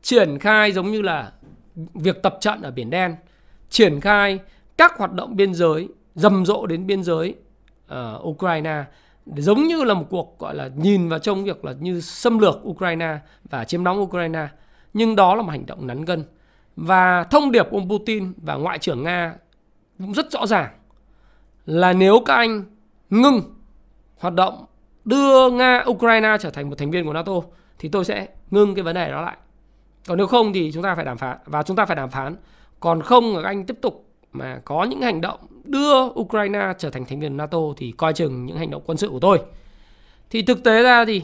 triển khai giống như là việc tập trận ở Biển Đen, triển khai các hoạt động biên giới, rầm rộ đến biên giới Ukraine, giống như là một cuộc gọi là nhìn vào trong việc là như xâm lược Ukraine và chiếm đóng Ukraine. Nhưng đó là một hành động nắn gân. Và thông điệp của ông Putin và Ngoại trưởng Nga cũng rất rõ ràng là nếu các anh ngừng hoạt động đưa Nga, Ukraine trở thành một thành viên của NATO thì tôi sẽ ngưng cái vấn đề đó lại. Còn nếu không thì chúng ta phải đàm phán, và chúng ta phải đàm phán. Còn không các anh tiếp tục mà có những hành động đưa Ukraine trở thành thành viên NATO thì coi chừng những hành động quân sự của tôi. Thì thực tế ra thì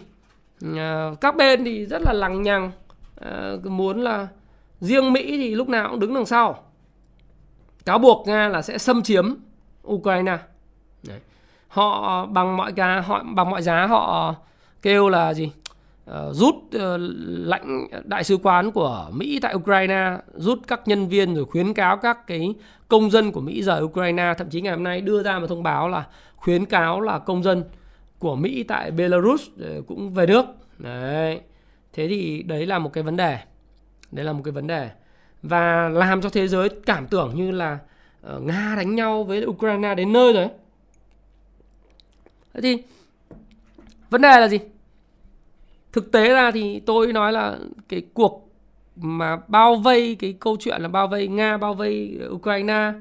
các bên thì rất là lằng nhằng, muốn là riêng Mỹ thì lúc nào cũng đứng đằng sau, cáo buộc Nga là sẽ xâm chiếm Ukraine. Đấy. Họ bằng mọi giá họ kêu là gì? Rút lãnh đại sứ quán của Mỹ tại Ukraine, rút các nhân viên, rồi khuyến cáo các cái công dân của Mỹ rời Ukraine. Thậm chí ngày hôm nay đưa ra một thông báo là khuyến cáo là công dân của Mỹ tại Belarus cũng về nước. Đấy. Thế thì đấy là một cái vấn đề. Đấy là một cái vấn đề. Và làm cho thế giới cảm tưởng như là Nga đánh nhau với Ukraine đến nơi rồi. Thế thì vấn đề là gì? Thực tế ra thì tôi nói là cái cuộc mà bao vây, cái câu chuyện là bao vây Nga, bao vây Ukraine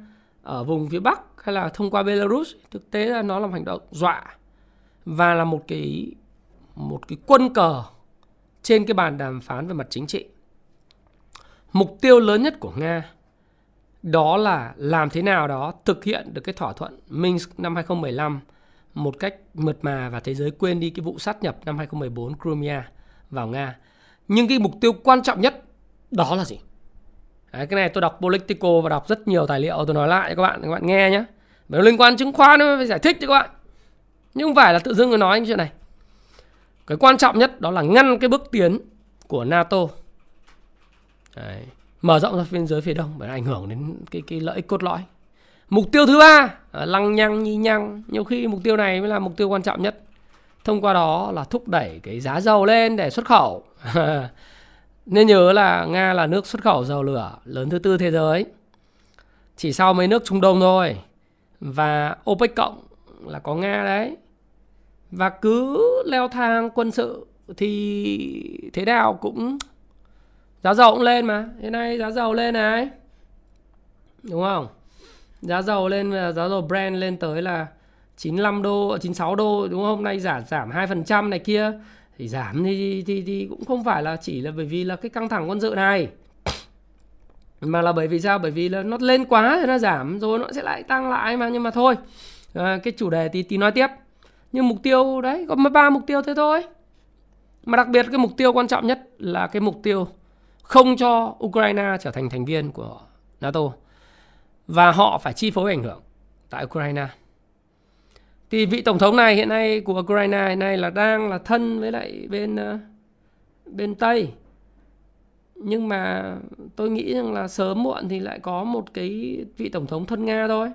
ở vùng phía Bắc hay là thông qua Belarus, thực tế là nó là một hành động dọa và là một cái quân cờ trên cái bàn đàm phán về mặt chính trị. Mục tiêu lớn nhất của Nga đó là làm thế nào đó thực hiện được cái thỏa thuận Minsk năm 2015 một cách mượt mà, và thế giới quên đi cái vụ sát nhập năm 2014 Crimea vào Nga. Nhưng cái mục tiêu quan trọng nhất đó là gì? Đấy, cái này tôi đọc Politico và đọc rất nhiều tài liệu, tôi nói lại cho các bạn nghe nhé. Nó liên quan chứng khoán nó phải giải thích cho các bạn. Nhưng không phải là tự dưng tôi nói những chuyện này. Cái quan trọng nhất đó là ngăn cái bước tiến của NATO. Đấy, mở rộng ra biên giới phía đông để ảnh hưởng đến cái lợi ích cốt lõi. Mục tiêu thứ ba, lăng nhăng nhi nhăng, nhiều khi mục tiêu này mới là mục tiêu quan trọng nhất. Thông qua đó là thúc đẩy cái giá dầu lên để xuất khẩu. Nên nhớ là Nga là nước xuất khẩu dầu lửa lớn thứ tư thế giới, chỉ sau mấy nước Trung Đông thôi. Và OPEC cộng là có Nga đấy. Và cứ leo thang quân sự thì thế nào cũng giá dầu cũng lên mà. Hiện nay giá dầu lên này, đúng không? Giá dầu lên, giá dầu Brent lên tới là 95 đô, 96 đô, đúng không? Hôm nay giảm 2% này kia. Thì giảm thì cũng không phải là chỉ là bởi vì là cái căng thẳng quân sự này, mà là bởi vì sao? Bởi vì là nó lên quá rồi nó giảm, rồi nó sẽ lại tăng lại mà. Nhưng mà thôi, cái chủ đề thì nói tiếp. Nhưng mục tiêu đấy, có 3 mục tiêu thế thôi. Mà đặc biệt cái mục tiêu quan trọng nhất là cái mục tiêu không cho Ukraine trở thành thành viên của NATO. Và họ phải chi phối ảnh hưởng tại Ukraine. Thì vị tổng thống này hiện nay của Ukraine hiện nay là đang là thân với lại bên Tây. Nhưng mà tôi nghĩ rằng là sớm muộn thì lại có một cái vị tổng thống thân Nga thôi.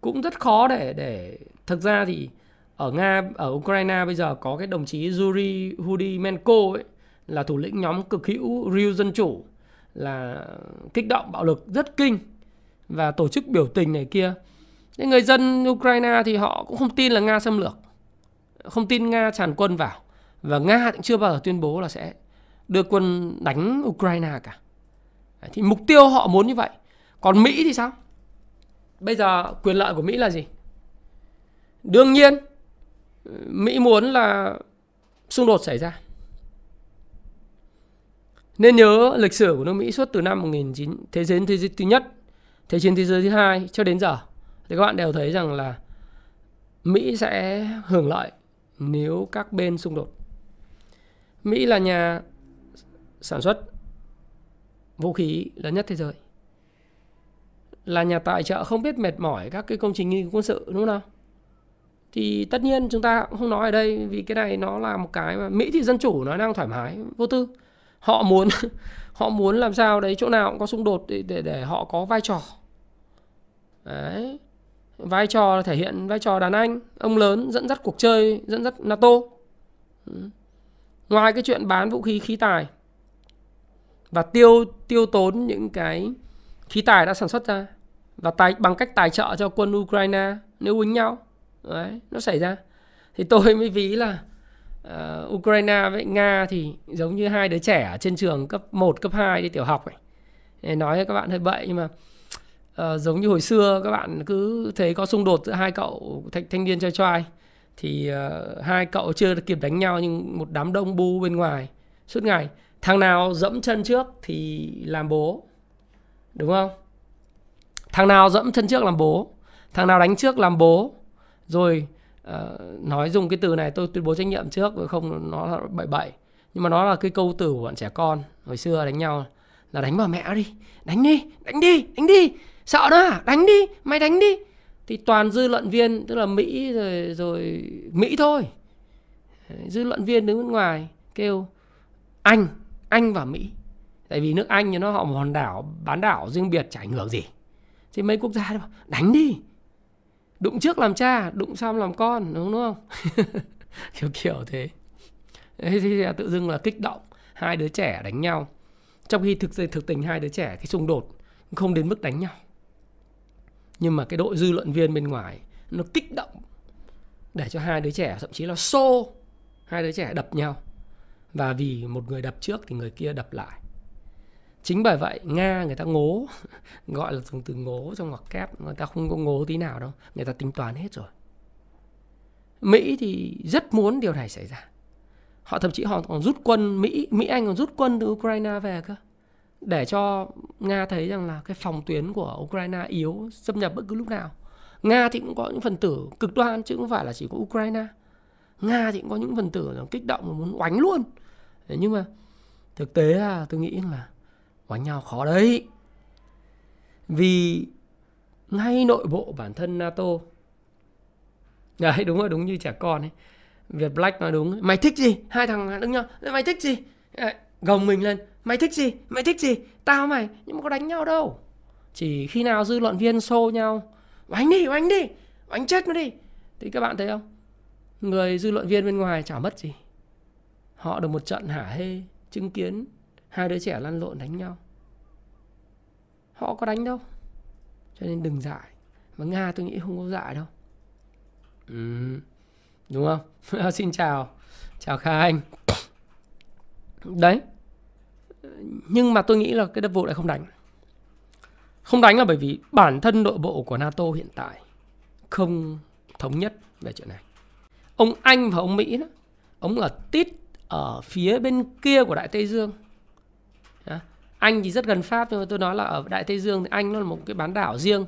Cũng rất khó để thực ra thì ở Nga, ở Ukraine bây giờ có cái đồng chí Yuri Hudymenko ấy, là thủ lĩnh nhóm cực hữu Ryu Dân Chủ, là kích động bạo lực rất kinh và tổ chức biểu tình này kia. Thế người dân Ukraine thì họ cũng không tin là Nga xâm lược, không tin Nga tràn quân vào, và Nga cũng chưa bao giờ tuyên bố là sẽ đưa quân đánh Ukraine cả. Thì mục tiêu họ muốn như vậy. Còn Mỹ thì sao? Bây giờ quyền lợi của Mỹ là gì? Đương nhiên Mỹ muốn là xung đột xảy ra. Nên nhớ lịch sử của nước Mỹ suốt từ năm Thế chiến thế giới thứ nhất, Thế chiến thế giới thứ hai cho đến giờ, thì các bạn đều thấy rằng là Mỹ sẽ hưởng lợi nếu các bên xung đột. Mỹ là nhà sản xuất vũ khí lớn nhất thế giới, là nhà tài trợ không biết mệt mỏi các cái công trình nghiên cứu quân sự, đúng không? Thì tất nhiên chúng ta cũng không nói ở đây, vì cái này nó là một cái mà Mỹ thì dân chủ, nó đang thoải mái, vô tư. Họ muốn làm sao đấy chỗ nào cũng có xung đột để họ có vai trò. Đấy. Vai trò thể hiện vai trò đàn anh, ông lớn dẫn dắt cuộc chơi, dẫn dắt NATO. Ngoài cái chuyện bán vũ khí khí tài và tiêu tốn những cái khí tài đã sản xuất ra, và bằng cách tài trợ cho quân Ukraine nếu uýnh nhau. Đấy, nó xảy ra. Thì tôi mới ví là Ukraine với Nga thì giống như hai đứa trẻ trên trường cấp 1, cấp 2 đi tiểu học ấy. Nói với các bạn hơi bậy, nhưng mà giống như hồi xưa các bạn cứ thấy có xung đột giữa hai cậu thanh niên trai trai, thì hai cậu chưa kịp đánh nhau nhưng một đám đông bu bên ngoài suốt ngày. Thằng nào dẫm chân trước thì làm bố, đúng không? Thằng nào dẫm chân trước làm bố, thằng nào đánh trước làm bố. Rồi nói dùng cái từ này, tôi tuyên bố trách nhiệm trước, rồi không nó là bậy bậy. Nhưng mà nó là cái câu từ của bọn trẻ con hồi xưa đánh nhau là đánh vào mẹ đi, đánh đi, sợ nó hả, đánh đi, mày đánh đi. Thì toàn dư luận viên, tức là Mỹ rồi Mỹ thôi. Dư luận viên đứng bên ngoài kêu Anh và Mỹ. Tại vì nước Anh thì nó họ một hòn đảo, bán đảo riêng biệt, chả ảnh hưởng gì. Thì mấy quốc gia đó, đánh đi. Đụng trước làm cha, đụng sau làm con, đúng không? kiểu thế. Thế tự dưng là kích động, hai đứa trẻ đánh nhau. Trong khi thực tình hai đứa trẻ cái xung đột không đến mức đánh nhau. Nhưng mà cái đội dư luận viên bên ngoài nó kích động để cho hai đứa trẻ, thậm chí là xô hai đứa trẻ đập nhau. Và vì một người đập trước thì người kia đập lại. Chính bởi vậy Nga người ta ngố, gọi là dùng từ ngố trong ngoặc kép, người ta không có ngố tí nào đâu, người ta tính toán hết rồi. Mỹ thì rất muốn điều này xảy ra. Họ thậm chí họ còn rút quân, Mỹ Anh còn rút quân từ Ukraine về cơ. Để cho Nga thấy rằng là cái phòng tuyến của Ukraine yếu, xâm nhập bất cứ lúc nào. Nga thì cũng có những phần tử cực đoan chứ không phải là chỉ có Ukraine. Nga thì cũng có những phần tử là kích động là muốn oánh luôn. Nhưng mà thực tế là tôi nghĩ là oánh nhau khó đấy. Vì ngay nội bộ bản thân NATO. Đấy, đúng rồi, đúng như trẻ con ấy. Việt Black nói đúng. Mày thích gì? Hai thằng đứng nhau. Mày thích gì? Gồng mình lên. Mày thích gì? Tao mày. Nhưng mà có đánh nhau đâu. Chỉ khi nào dư luận viên xô nhau, oánh đi, oánh chết nó đi, thì các bạn thấy không? Người dư luận viên bên ngoài chả mất gì. Họ được một trận hả hê, chứng kiến hai đứa trẻ lăn lộn đánh nhau. Họ có đánh đâu. Cho nên đừng dại. Và Nga tôi nghĩ không có dại đâu. Đúng không? Xin chào. Chào Kha Anh. Đấy. Nhưng mà tôi nghĩ là cái đất vụ lại không đánh. Không đánh là bởi vì bản thân nội bộ của NATO hiện tại không thống nhất về chuyện này. Ông Anh và ông Mỹ đó, ông ở tít ở phía bên kia của Đại Tây Dương. Anh thì rất gần Pháp, nhưng mà tôi nói là ở Đại Tây Dương thì Anh nó là một cái bán đảo riêng.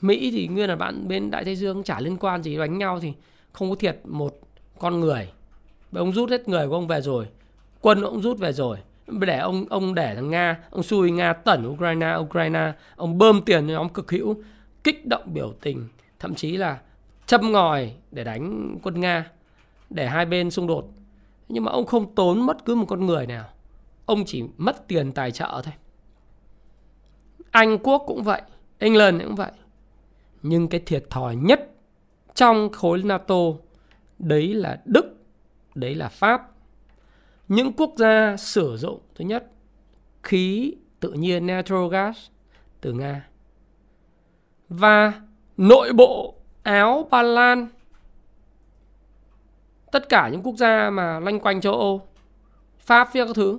Mỹ thì nguyên là bạn bên Đại Tây Dương, chả liên quan gì, đánh nhau thì không có thiệt một con người. Ông rút hết người của ông về rồi, quân ông rút về rồi, để ông để thằng Nga, ông xui Nga tẩn Ukraine, ông bơm tiền cho nhóm cực hữu, kích động biểu tình, thậm chí là châm ngòi để đánh quân Nga, để hai bên xung đột. Nhưng mà ông không tốn bất cứ một con người nào, ông chỉ mất tiền tài trợ thôi. Anh Quốc cũng vậy, England cũng vậy. Nhưng cái thiệt thòi nhất trong khối NATO đấy là Đức, đấy là Pháp. Những quốc gia sử dụng thứ nhất khí tự nhiên natural gas từ Nga. Và nội bộ Áo, Ba Lan, tất cả những quốc gia mà loanh quanh châu Âu, Pháp các thứ,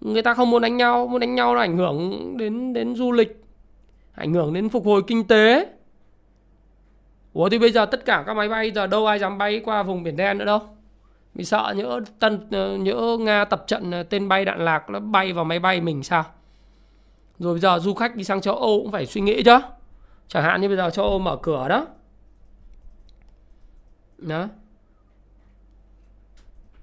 người ta không muốn đánh nhau. Muốn đánh nhau là ảnh hưởng đến du lịch, ảnh hưởng đến phục hồi kinh tế. Ủa thì bây giờ tất cả các máy bay giờ đâu ai dám bay qua vùng Biển Đen nữa đâu, vì sợ nhỡ Nga tập trận tên bay đạn lạc nó bay vào máy bay mình sao. Rồi bây giờ du khách đi sang châu Âu cũng phải suy nghĩ chứ. Chẳng hạn như bây giờ châu Âu mở cửa đó.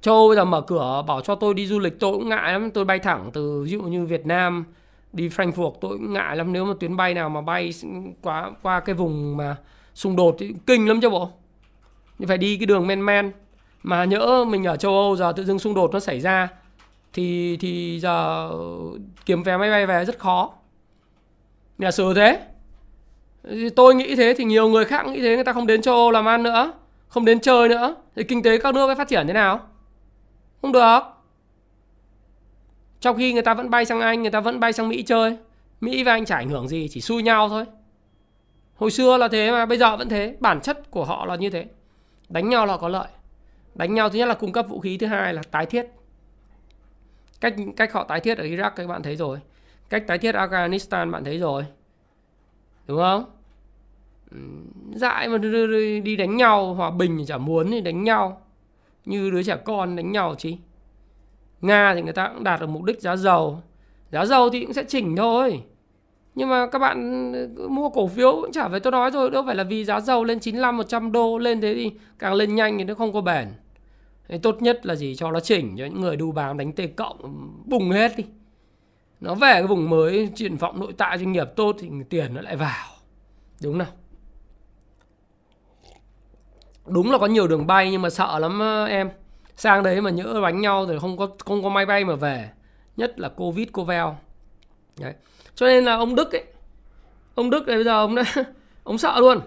Châu Âu bây giờ mở cửa, bảo cho tôi đi du lịch tôi cũng ngại lắm. Tôi bay thẳng từ ví dụ như Việt Nam đi Frankfurt tôi cũng ngại lắm. Nếu mà tuyến bay nào mà bay qua cái vùng mà xung đột thì kinh lắm chứ bộ. Nhưng phải đi cái đường men. Mà nhỡ mình ở châu Âu giờ tự dưng xung đột nó xảy ra thì giờ kiếm vé máy bay về rất khó. Nhà sử thế. Tôi nghĩ thế thì nhiều người khác nghĩ thế, người ta không đến châu Âu làm ăn nữa, không đến chơi nữa. Thì kinh tế các nước phải phát triển thế nào? Không được. Trong khi người ta vẫn bay sang Anh, người ta vẫn bay sang Mỹ chơi. Mỹ và Anh chả ảnh hưởng gì, chỉ xui nhau thôi. Hồi xưa là thế mà bây giờ vẫn thế. Bản chất của họ là như thế. Đánh nhau là có lợi. Đánh nhau thứ nhất là cung cấp vũ khí, thứ hai là tái thiết. Cách họ tái thiết ở Iraq các bạn thấy rồi. Cách tái thiết Afghanistan bạn thấy rồi. Đúng không? Dại mà đi đánh nhau, hòa bình chả muốn thì đánh nhau. Như đứa trẻ con đánh nhau chứ. Nga thì người ta cũng đạt được mục đích giá dầu. Giá dầu thì cũng sẽ chỉnh thôi. Nhưng mà các bạn mua cổ phiếu cũng chả phải, tôi nói rồi, đâu phải là vì giá dầu lên 95-100 đô lên thế thì càng lên nhanh thì nó không có bền. Thế tốt nhất là gì, cho nó chỉnh, cho những người đu bám đánh T cộng bùng hết đi. Nó về cái vùng mới, triển vọng nội tại doanh nghiệp tốt thì tiền nó lại vào. Đúng nào? Đúng là có nhiều đường bay nhưng mà sợ lắm em. Sang đấy mà nhỡ đánh nhau rồi không có máy bay mà về. Nhất là Covid, Covid. Đấy. Cho nên là ông Đức ấy. Ông Đức này bây giờ ông sợ luôn.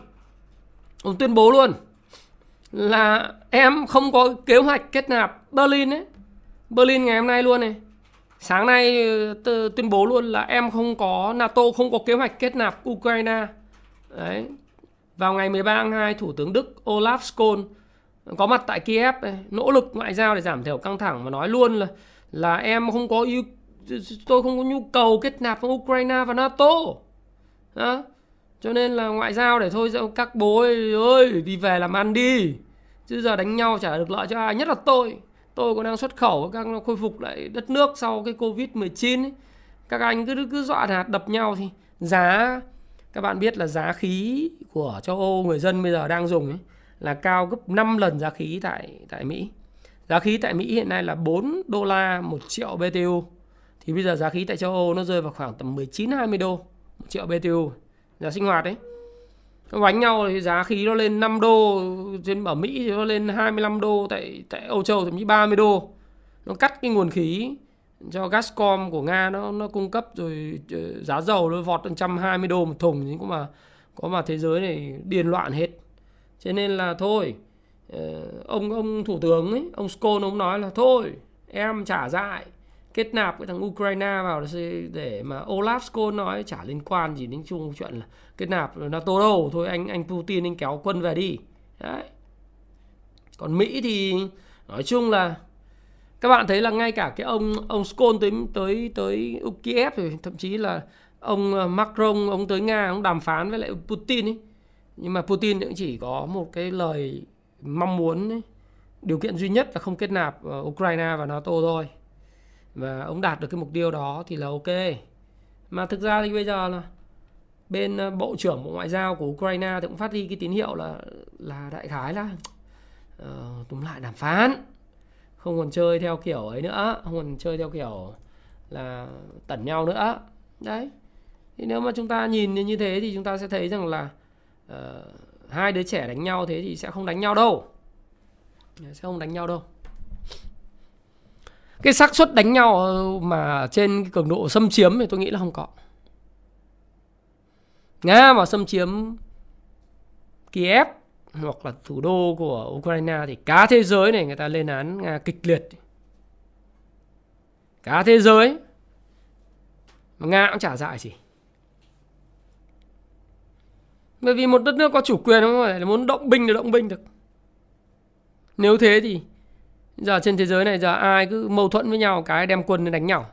Ông tuyên bố luôn là em không có kế hoạch kết nạp Berlin ấy. Berlin ngày hôm nay luôn này. Sáng nay tuyên bố luôn là em không có, NATO không có kế hoạch kết nạp Ukraine. Đấy. Vào ngày 13 tháng 2, Thủ tướng Đức Olaf Scholz có mặt tại Kiev, nỗ lực ngoại giao để giảm thiểu căng thẳng và nói luôn là em không có, tôi không có nhu cầu kết nạp Ukraine và NATO. Đó. Cho nên là ngoại giao để thôi các bố ơi đi về làm ăn đi. Chứ giờ đánh nhau chả được lợi cho ai, nhất là tôi. Tôi còn đang xuất khẩu các nó khôi phục lại đất nước sau cái Covid-19 ấy. Các anh cứ dọa hạt đập nhau thì giá, các bạn biết là giá khí của châu Âu người dân bây giờ đang dùng ấy, là cao gấp 5 lần giá khí tại Mỹ. Giá khí tại Mỹ hiện nay là 4 đô la 1 triệu BTU. Thì bây giờ giá khí tại châu Âu nó rơi vào khoảng tầm 19-20 đô 1 triệu BTU. Giá sinh hoạt đấy. Nó đánh nhau thì giá khí nó lên 5 đô, trên ở Mỹ thì nó lên 25 đô, tại Âu Châu thậm chí 30 đô. Nó cắt cái nguồn khí cho Gazprom của Nga nó cung cấp, rồi giá dầu nó vọt 120 đô một thùng, nhưng mà có mà thế giới này điên loạn hết. Cho nên là thôi, ông thủ tướng ấy, ông Scholz ông nói là thôi, em trả dại kết nạp cái thằng Ukraine vào để mà Olaf Scholz nói chả liên quan gì đến chung chuyện là kết nạp NATO đâu. Thôi anh Putin anh kéo quân về đi. Đấy. Còn Mỹ thì nói chung là các bạn thấy là ngay cả cái ông Scholz tới Kiev rồi, thậm chí là ông Macron ông tới Nga ông đàm phán với lại Putin ấy. Nhưng mà Putin cũng chỉ có một cái lời mong muốn ấy. Điều kiện duy nhất là không kết nạp Ukraine và NATO thôi. Và ông đạt được cái mục tiêu đó thì là ok. Mà thực ra thì bây giờ là bên Bộ trưởng Bộ Ngoại giao của Ukraine thì cũng phát đi cái tín hiệu là đại khái là túm lại đàm phán, không còn chơi theo kiểu ấy nữa, không còn chơi theo kiểu là tẩn nhau nữa. Đấy. Thì nếu mà chúng ta nhìn như thế thì chúng ta sẽ thấy rằng là hai đứa trẻ đánh nhau thế thì sẽ không đánh nhau đâu. Sẽ không đánh nhau đâu. Cái xác suất đánh nhau mà trên cường độ xâm chiếm thì tôi nghĩ là không có. Nga mà xâm chiếm Kiev hoặc là thủ đô của Ukraine thì cả thế giới này người ta lên án Nga kịch liệt. Cả thế giới mà Nga cũng chả dại gì. Bởi vì một đất nước có chủ quyền không phải là muốn động binh thì động binh được. Nếu thế thì giờ trên thế giới này giờ ai cứ mâu thuẫn với nhau cái đem quân đánh nhau,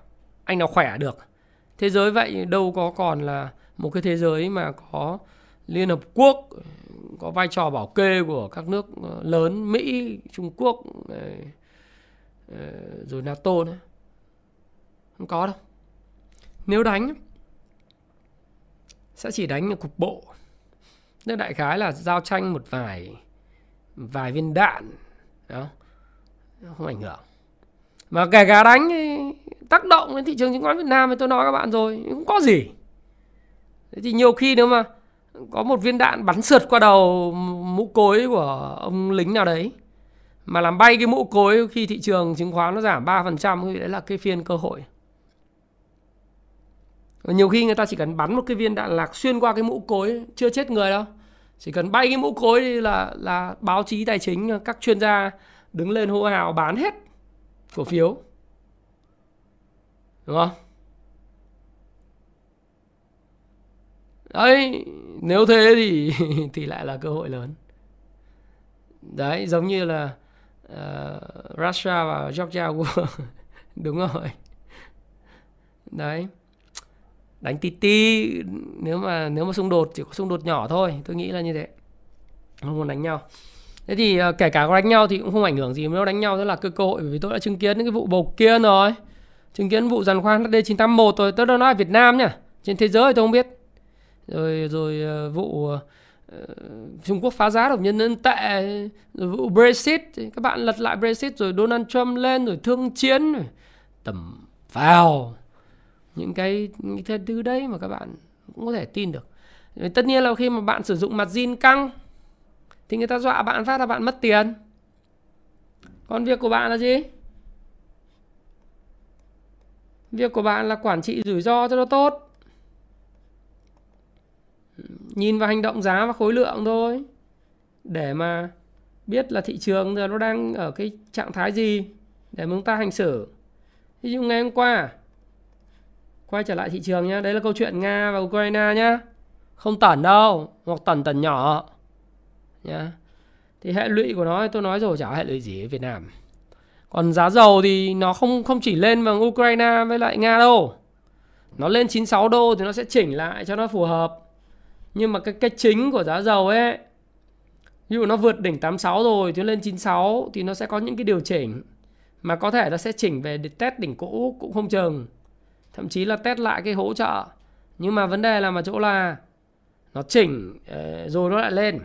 anh nào khỏe được. Thế giới vậy đâu có còn là một cái thế giới mà có Liên Hợp Quốc, có vai trò bảo kê của các nước lớn Mỹ, Trung Quốc rồi NATO nữa. Không có đâu. Nếu đánh sẽ chỉ đánh ở cục bộ. Nên đại khái là giao tranh một vài viên đạn đó, không ảnh hưởng. Mà kể cả đánh tác động đến thị trường chứng khoán Việt Nam thì tôi nói các bạn rồi, không có gì. Thế thì nhiều khi nếu mà có một viên đạn bắn sượt qua đầu mũ cối của ông lính nào đấy mà làm bay cái mũ cối khi thị trường chứng khoán nó giảm 3% thì đấy là cái phiên cơ hội. Và nhiều khi người ta chỉ cần bắn một cái viên đạn lạc xuyên qua cái mũ cối, chưa chết người đâu. Chỉ cần bay cái mũ cối là báo chí tài chính, các chuyên gia đứng lên hô hào bán hết cổ phiếu. Đúng không? Đấy, nếu thế thì lại là cơ hội lớn. Đấy, giống như là Russia và Georgia War. Đúng rồi. Đấy. Đánh tí tí, nếu mà xung đột chỉ có xung đột nhỏ thôi, tôi nghĩ là như thế. Không muốn đánh nhau. Thế thì kể cả có đánh nhau thì cũng không ảnh hưởng gì, nếu đánh nhau đó là cơ hội, bởi vì tôi đã chứng kiến những cái vụ Bầu Kiên rồi, chứng kiến vụ giàn khoan HD 981 rồi, tôi đã nói ở Việt Nam nhá, trên thế giới tôi không biết. Rồi vụ Trung Quốc phá giá đồng nhân tệ, rồi vụ Brexit, các bạn lật lại Brexit rồi Donald Trump lên rồi thương chiến rồi tầm vào. Những cái thứ đấy mà các bạn cũng có thể tin được. Tất nhiên là khi mà bạn sử dụng margin căng thì người ta dọa bạn phát là bạn mất tiền. Còn việc của bạn là gì? Việc của bạn là quản trị rủi ro cho nó tốt, nhìn vào hành động giá và khối lượng thôi, để mà biết là thị trường giờ nó đang ở cái trạng thái gì để mà chúng ta hành xử. Ví dụ ngày hôm qua, quay trở lại thị trường nhá, đấy là câu chuyện Nga và Ukraine nhá. Không tẩn đâu, hoặc tẩn nhỏ nhá. Thì hệ lụy của nó tôi nói rồi, chả hệ lụy gì ở Việt Nam. Còn giá dầu thì nó không chỉ lên bằng Ukraine với lại Nga đâu. Nó lên 96 đô thì nó sẽ chỉnh lại cho nó phù hợp. Nhưng mà cái chính của giá dầu ấy, ví dụ nó vượt đỉnh 86 rồi thì lên 96 thì nó sẽ có những cái điều chỉnh, mà có thể nó sẽ chỉnh về test đỉnh cũ cũng không chừng, thậm chí là test lại cái hỗ trợ. Nhưng mà vấn đề là mà chỗ là nó chỉnh rồi nó lại lên.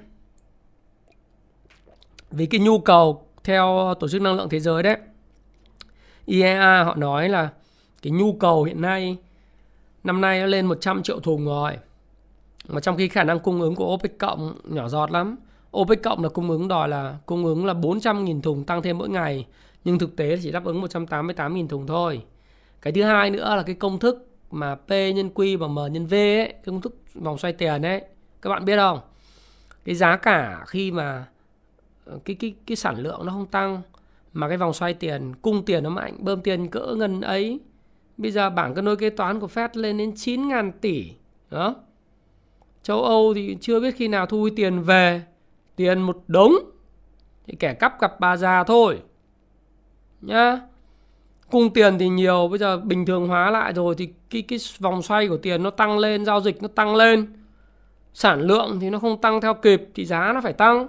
Vì cái nhu cầu theo Tổ chức Năng lượng Thế giới đấy, IEA, họ nói là cái nhu cầu hiện nay năm nay nó lên 100 triệu thùng rồi, mà trong khi khả năng cung ứng của OPEC cộng nhỏ giọt lắm. OPEC cộng là cung ứng đòi là cung ứng là 400.000 thùng tăng thêm mỗi ngày, nhưng thực tế chỉ đáp ứng 188.000 thùng thôi. Cái thứ hai nữa là cái công thức mà P nhân Q và M nhân V ấy, cái công thức vòng xoay tiền ấy, các bạn biết không? Cái giá cả khi mà cái sản lượng nó không tăng mà cái vòng xoay tiền, cung tiền nó mạnh, bơm tiền cỡ ngần ấy. Bây giờ bảng cân đối kế toán của Fed lên đến 9.000 tỷ. Đó. Châu Âu thì chưa biết khi nào thu hồi tiền về, tiền một đống thì kẻ cắp gặp bà già thôi. Nhá. Cung tiền thì nhiều, bây giờ bình thường hóa lại rồi thì cái vòng xoay của tiền nó tăng lên, giao dịch nó tăng lên. Sản lượng thì nó không tăng theo kịp thì giá nó phải tăng.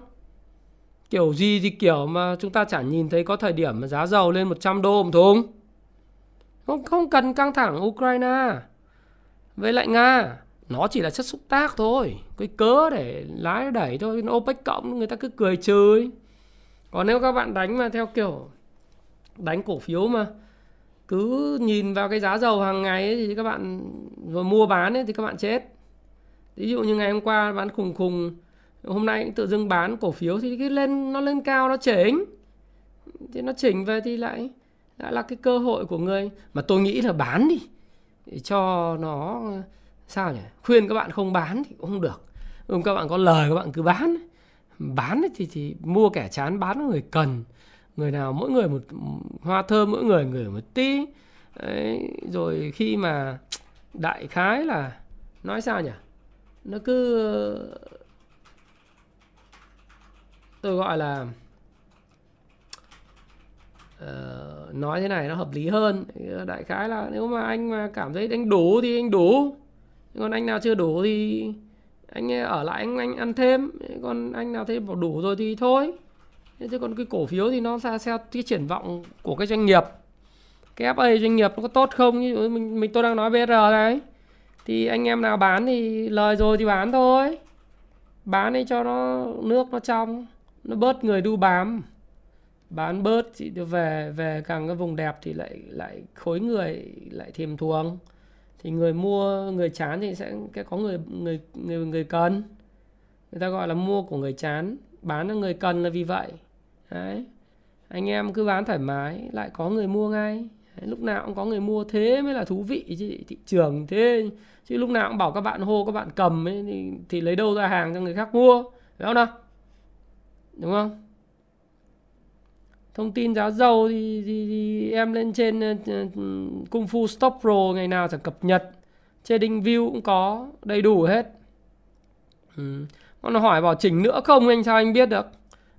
Kiểu gì thì kiểu mà chúng ta chả nhìn thấy có thời điểm mà giá dầu lên 100 đô một thùng. Không cần căng thẳng Ukraine với lại Nga, nó chỉ là chất xúc tác thôi, cái cớ để lái đẩy thôi. OPEC cộng người ta cứ cười trừ. Còn nếu các bạn đánh mà theo kiểu đánh cổ phiếu mà cứ nhìn vào cái giá dầu hàng ngày ấy, thì các bạn rồi mua bán ấy, thì các bạn chết. Ví dụ như ngày hôm qua bán khùng, hôm nay tự dưng bán cổ phiếu thì cái lên, nó lên cao, nó chỉnh, thì nó chỉnh về thì lại là cái cơ hội của người. Mà tôi nghĩ là bán đi để cho nó sao nhỉ, khuyên các bạn không bán thì cũng không được. Không, các bạn có lời các bạn cứ bán. Bán thì mua kẻ chán, bán người cần. Người nào mỗi người một hoa thơm, mỗi người một tí. Đấy, rồi khi mà đại khái là nói sao nhỉ, nó cứ tôi gọi là nói thế này nó hợp lý hơn. Đại khái là nếu mà anh mà cảm thấy anh đủ thì anh đủ, còn anh nào chưa đủ thì anh ở lại anh ăn thêm, còn anh nào thấy đủ rồi thì thôi. Thế còn cái cổ phiếu thì nó ra theo cái triển vọng của cái doanh nghiệp, cái FA doanh nghiệp nó có tốt không. Như mình tôi đang nói BR này thì anh em nào bán thì lời rồi thì bán thôi, bán đi cho nó nước nó trong, nó bớt người đu bám, bán bớt thì về càng cái vùng đẹp thì lại khối người lại thèm thuồng, thì người mua người chán thì sẽ có người cần. Người ta gọi là mua của người chán, bán cho người cần là vì vậy. Đấy, anh em cứ bán thoải mái lại có người mua ngay. Đấy, lúc nào cũng có người mua thế mới là thú vị chứ, thị trường thế. Chứ lúc nào cũng bảo các bạn hô các bạn cầm ấy, thì lấy đâu ra hàng cho người khác mua, phải không nào? Đúng không? Thông tin giá dầu thì em lên trên Kung Fu Stock Pro ngày nào chẳng cập nhật. Trading View cũng có đầy đủ hết. Nó hỏi bảo chỉnh nữa không anh, sao anh biết được?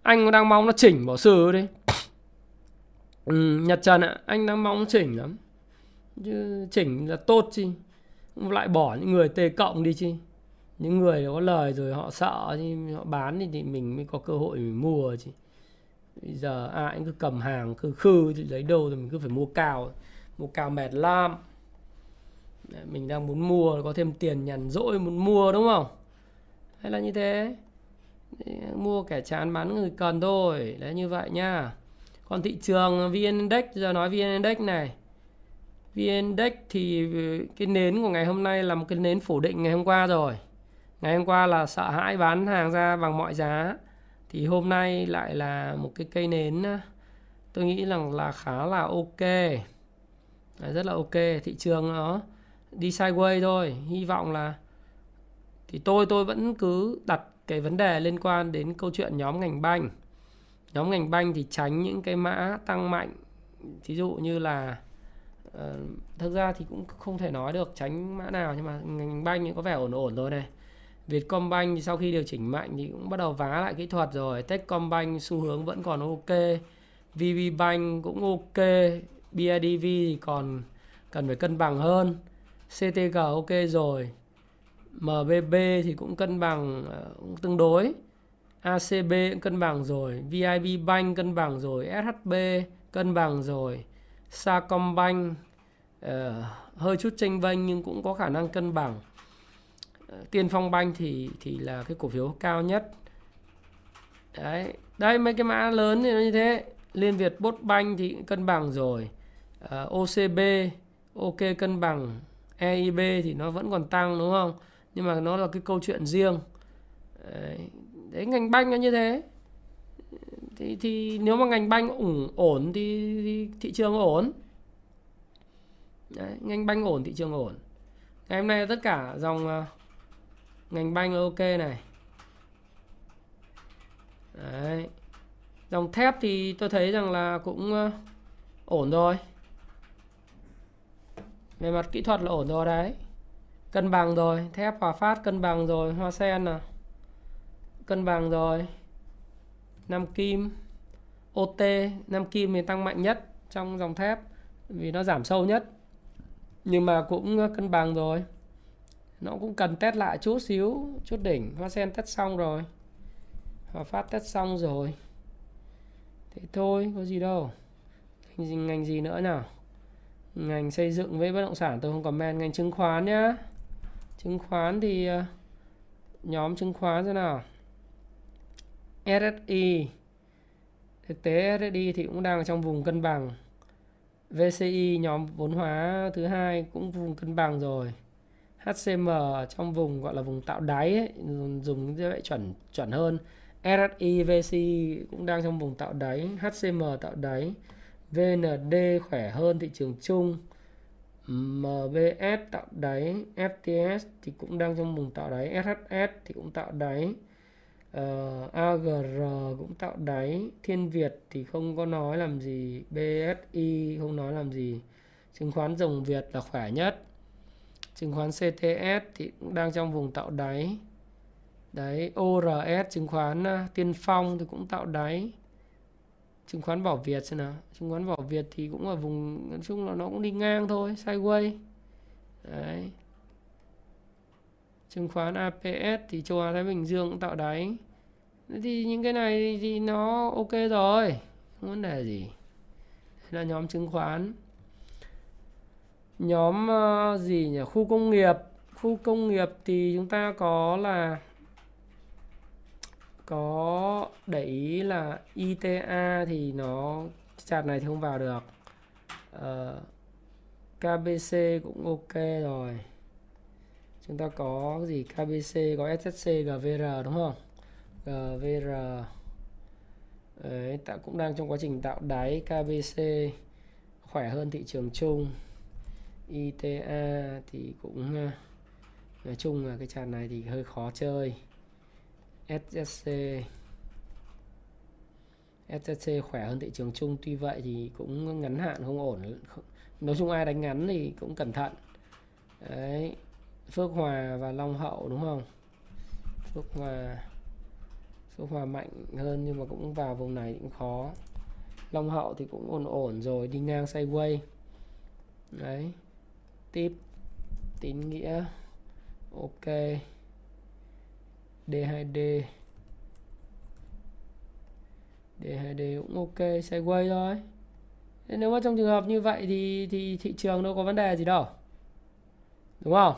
Anh cũng đang mong nó chỉnh bỏ xử đi. Nhật Trần ạ, anh đang mong nó chỉnh lắm. Chứ chỉnh là tốt chứ. Lại bỏ những người tê cộng đi chứ. Những người có lời rồi họ sợ chứ, họ bán thì mình mới có cơ hội mình mua chứ. Bây giờ ai cứ cầm hàng khư thì lấy đâu thì mình cứ phải mua cao mệt lắm. Mình đang muốn mua có thêm tiền nhàn rỗi muốn mua đúng không? Hay là như thế, mua kẻ chán bán người cần thôi. Đấy, như vậy nha. Còn thị trường VN Index, giờ nói VN Index này, VN Index thì cái nến của ngày hôm nay là một cái nến phủ định ngày hôm qua rồi. Ngày hôm qua là sợ hãi bán hàng ra bằng mọi giá, thì hôm nay lại là một cái cây nến tôi nghĩ rằng là khá là ok, rất là ok. Thị trường nó đi sideways thôi. Hy vọng là thì tôi vẫn cứ đặt cái vấn đề liên quan đến câu chuyện nhóm ngành banh. Nhóm ngành banh thì tránh những cái mã tăng mạnh, thí dụ như là thực ra thì cũng không thể nói được tránh mã nào, nhưng mà ngành banh có vẻ ổn rồi này. Vietcombank thì sau khi điều chỉnh mạnh thì cũng bắt đầu vá lại kỹ thuật rồi. Techcombank xu hướng vẫn còn ok, VPBank cũng ok, BIDV thì còn cần phải cân bằng hơn, CTG ok rồi, MBB thì cũng cân bằng cũng tương đối, ACB cũng cân bằng rồi, VIB Bank cân bằng rồi, SHB cân bằng rồi, Sacombank hơi chút chênh vênh nhưng cũng có khả năng cân bằng. Tiên Phong Bank thì là cái cổ phiếu cao nhất. Đấy, đây mấy cái mã lớn thì nó như thế. Liên Việt Post Bank thì cân bằng rồi, OCB ok cân bằng, EIB thì nó vẫn còn tăng đúng không? Nhưng mà nó là cái câu chuyện riêng. Đấy, ngành banh nó như thế. Thì nếu mà ngành banh ổn thì thị trường ổn. Đấy, ngành banh ổn, thị trường ổn. Ngày hôm nay tất cả dòng ngành banh là ok này. Đấy. Dòng thép thì tôi thấy rằng là cũng ổn rồi. Về mặt kỹ thuật là ổn rồi đấy. Cân bằng rồi, thép Hòa Phát cân bằng rồi, Hoa Sen nào cân bằng rồi, Nam Kim OT. Nam Kim thì tăng mạnh nhất trong dòng thép vì nó giảm sâu nhất, nhưng mà cũng cân bằng rồi. Nó cũng cần test lại chút xíu, chút đỉnh. Hoa Sen test xong rồi, Hòa Phát test xong rồi. Thế thôi, có gì đâu. Ngành gì nữa nào? Ngành xây dựng với bất động sản tôi không comment. Ngành chứng khoán nhá. Chứng khoán thì nhóm chứng khoán thế nào? SSI. Thực tế SSI thì cũng đang trong vùng cân bằng. VCI nhóm vốn hóa thứ hai cũng vùng cân bằng rồi. HCM trong vùng gọi là vùng tạo đáy ấy, dùng như vậy chuẩn hơn. SSI, VCI cũng đang trong vùng tạo đáy, HCM tạo đáy, VND khỏe hơn thị trường chung, MBS tạo đáy, FTS thì cũng đang trong vùng tạo đáy, SHS thì cũng tạo đáy, AGR cũng tạo đáy, Thiên Việt thì không có nói làm gì, BSI không nói làm gì. Chứng khoán dòng Việt là khỏe nhất. Chứng khoán CTS thì cũng đang trong vùng tạo đáy. Đấy, ORS chứng khoán Tiên Phong thì cũng tạo đáy. Chứng khoán Bảo Việt xem nào. Chứng khoán Bảo Việt thì cũng ở vùng, nói chung là nó cũng đi ngang thôi, sideways. Đấy. Chứng khoán APS thì châu Á Thái Bình Dương cũng tạo đáy. Thì những cái này thì nó ok rồi, không vấn đề gì. Đây là nhóm chứng khoán. Nhóm gì nhỉ? Khu công nghiệp. Khu công nghiệp thì chúng ta có là có để ý là ITA thì nó chart này thì không vào được. KBC cũng ok rồi. Chúng ta có gì? KBC, có SSC, GVR đúng không? GVR đấy, cũng đang trong quá trình tạo đáy. KBC khỏe hơn thị trường chung. ITA thì cũng nói chung là cái chart này thì hơi khó chơi. SSC khỏe hơn thị trường chung, tuy vậy thì cũng ngắn hạn không ổn. Nói chung ai đánh ngắn thì cũng cẩn thận. Đấy, Phước Hòa và Long Hậu đúng không? Phước Hòa mạnh hơn nhưng mà cũng vào vùng này cũng khó. Long Hậu thì cũng ổn rồi, đi ngang sideways. Đấy, tiếp Tín Nghĩa ok, D2D cũng ok, sideways thôi. Thế nếu mà trong trường hợp như vậy thì thị trường đâu có vấn đề gì đâu, đúng không?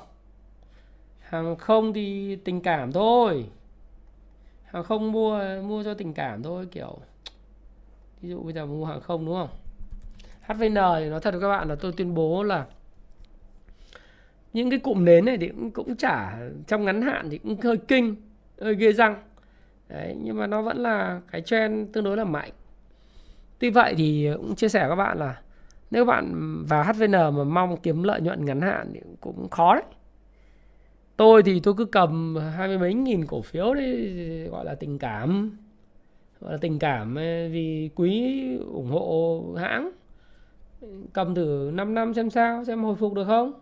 Hàng không thì tình cảm thôi. Hàng không mua cho tình cảm thôi, kiểu ví dụ bây giờ mua hàng không đúng không? HVN thì nói thật với các bạn là tôi tuyên bố là những cái cụm nến này thì cũng chả, trong ngắn hạn thì cũng hơi kinh, hơi ghê răng. Đấy, nhưng mà nó vẫn là cái trend tương đối là mạnh. Tuy vậy thì cũng chia sẻ với các bạn là nếu các bạn vào HVN mà mong kiếm lợi nhuận ngắn hạn thì cũng khó đấy. Tôi thì tôi cứ cầm 20 mấy nghìn cổ phiếu đấy, gọi là tình cảm. Gọi là tình cảm vì quý ủng hộ hãng. Cầm thử 5 năm xem sao, xem hồi phục được không.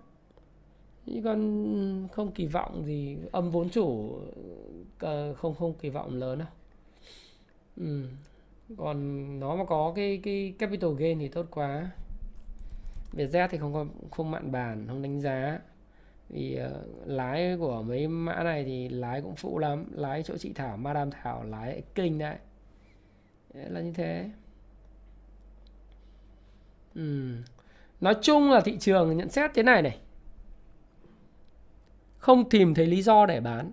Chứ còn không kỳ vọng gì, âm vốn chủ không kỳ vọng lớn đâu. Còn nó mà có cái capital gain thì tốt quá. Vietjet thì không mạn bàn, không đánh giá. Vì lái của mấy mã này thì lái cũng phụ lắm, lái chỗ chị Thảo, Madam Thảo lái kinh đấy. Đấy là như thế. Nói chung là thị trường nhận xét thế này này, không tìm thấy lý do để bán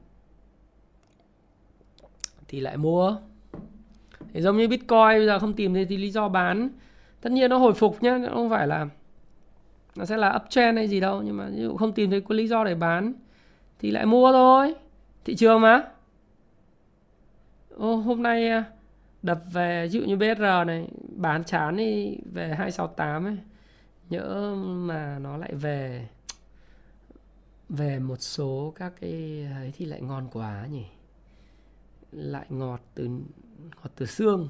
thì lại mua. Thì giống như Bitcoin bây giờ không tìm thấy thì lý do bán. Tất nhiên nó hồi phục nhá, nó không phải là nó sẽ là uptrend hay gì đâu, nhưng mà ví dụ không tìm thấy có lý do để bán thì lại mua thôi. Thị trường mà. Hôm nay đập về ví dụ như BSR này, bán chán đi về 268 ấy. Nhỡ mà nó lại về một số các cái ấy thì lại ngon quá nhỉ. Lại ngọt từ xương.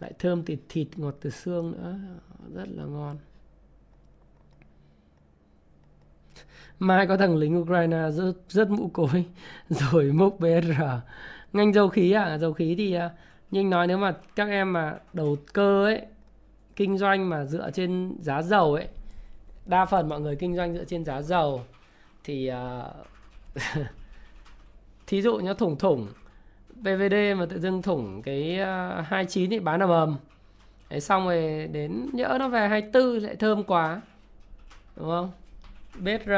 Lại thơm từ thịt, ngọt từ xương nữa, rất là ngon. Mai có thằng lính Ukraine rớt mũ cối rồi múc BR. Ngành dầu khí à? Dầu khí thì như anh nói, nếu mà các em mà đầu cơ ấy, kinh doanh mà dựa trên giá dầu ấy, đa phần mọi người kinh doanh dựa trên giá dầu thì thí dụ như thủng PVD mà tự dưng thủng cái 29 thì bán ầm. Đấy, xong rồi đến nhỡ nó về 24 lại thơm quá, đúng không? BR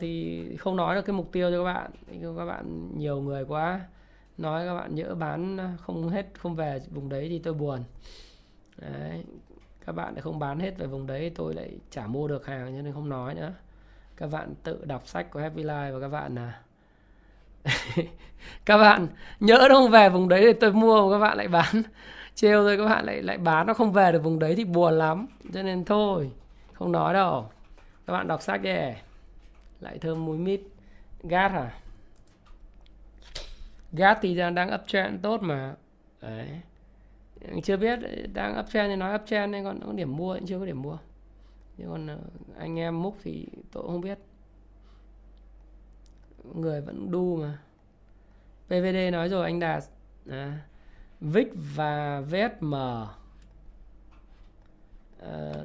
thì không nói được cái mục tiêu cho các bạn. Các bạn nhiều người quá, nói các bạn nhỡ bán không hết, không về vùng đấy thì tôi buồn. Đấy, các bạn lại không bán hết về vùng đấy, tôi lại chả mua được hàng cho nên không nói nữa. Các bạn tự đọc sách của FPI và các bạn là các bạn nhỡ nó không về vùng đấy thì tôi mua mà các bạn lại bán, trêu rồi các bạn lại bán, nó không về được vùng đấy thì buồn lắm. Cho nên thôi, không nói đâu. Các bạn đọc sách đi. Lại thơm muối mít. Gas à? Gas thì đang uptrend tốt mà. Đấy. Chưa biết, đang uptrend thì nói uptrend nên còn có điểm mua cũng chưa có điểm mua. Nhưng còn anh em múc thì tôi không biết. Người vẫn đu mà. PVD nói rồi anh Đạt. À, VIX và VSM.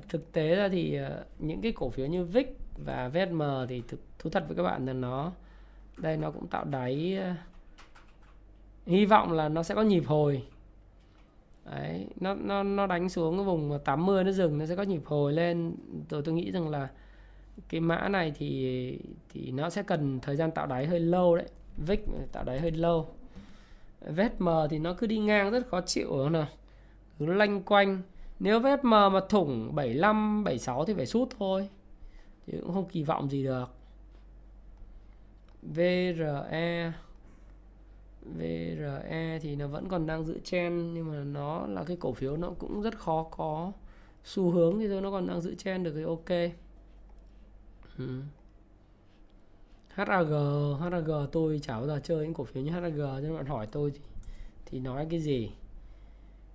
Thực tế ra thì những cái cổ phiếu như VIX và VSM thì thú thật với các bạn là nó đây nó cũng tạo đáy, hy vọng là nó sẽ có nhịp hồi. Đấy, nó đánh xuống cái vùng 80 nó dừng, nó sẽ có nhịp hồi lên. Rồi tôi nghĩ rằng là cái mã này thì nó sẽ cần thời gian tạo đáy hơi lâu đấy. VIX tạo đáy hơi lâu. VSM thì nó cứ đi ngang rất khó chịu không nào. Cứ lanh quanh. Nếu VSM mà thủng 75, 76 thì phải sút thôi. Chứ cũng không kỳ vọng gì được. VRE thì nó vẫn còn đang giữ trend, nhưng mà nó là cái cổ phiếu nó cũng rất khó có xu hướng thì thôi, nó còn đang giữ trend được thì ok. HAG tôi chả bao giờ chơi những cổ phiếu như HAG, cho nên bạn hỏi tôi thì nói cái gì.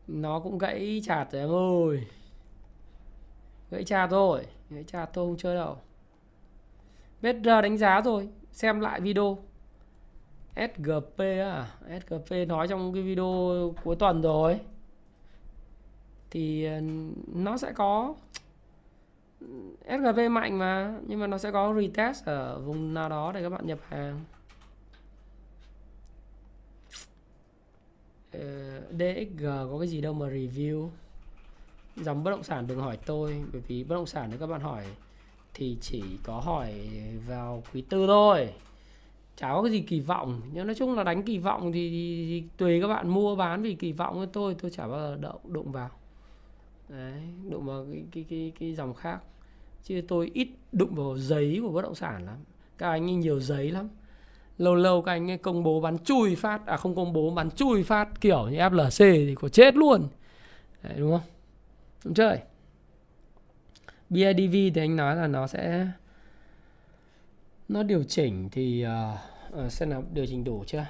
Nó cũng gãy chạt rồi em ơi. Gãy chạt tôi không chơi đâu. BR đánh giá rồi, xem lại video. SGP à? SGP nói trong cái video cuối tuần rồi. Thì nó sẽ có SGP mạnh mà, nhưng mà nó sẽ có retest ở vùng nào đó để các bạn nhập hàng. DXG có cái gì đâu mà review. Dòng bất động sản đừng hỏi tôi, bởi vì bất động sản nếu các bạn hỏi thì chỉ có hỏi vào quý tư thôi. Chả có cái gì kỳ vọng, nhưng nói chung là đánh kỳ vọng thì tùy các bạn mua bán, vì kỳ vọng với tôi chả bao giờ đụng vào. Đấy, đụng vào cái dòng khác. Chứ tôi ít đụng vào giấy của bất động sản lắm. Các anh ấy nhiều giấy lắm. Lâu các anh ấy công bố bán chui phát, à không công bố bán chui phát kiểu như FLC thì có chết luôn. Đấy, đúng không? Đúng chơi. BIDV thì anh nói là nó sẽ nó điều chỉnh thì xem nào điều chỉnh đủ chưa.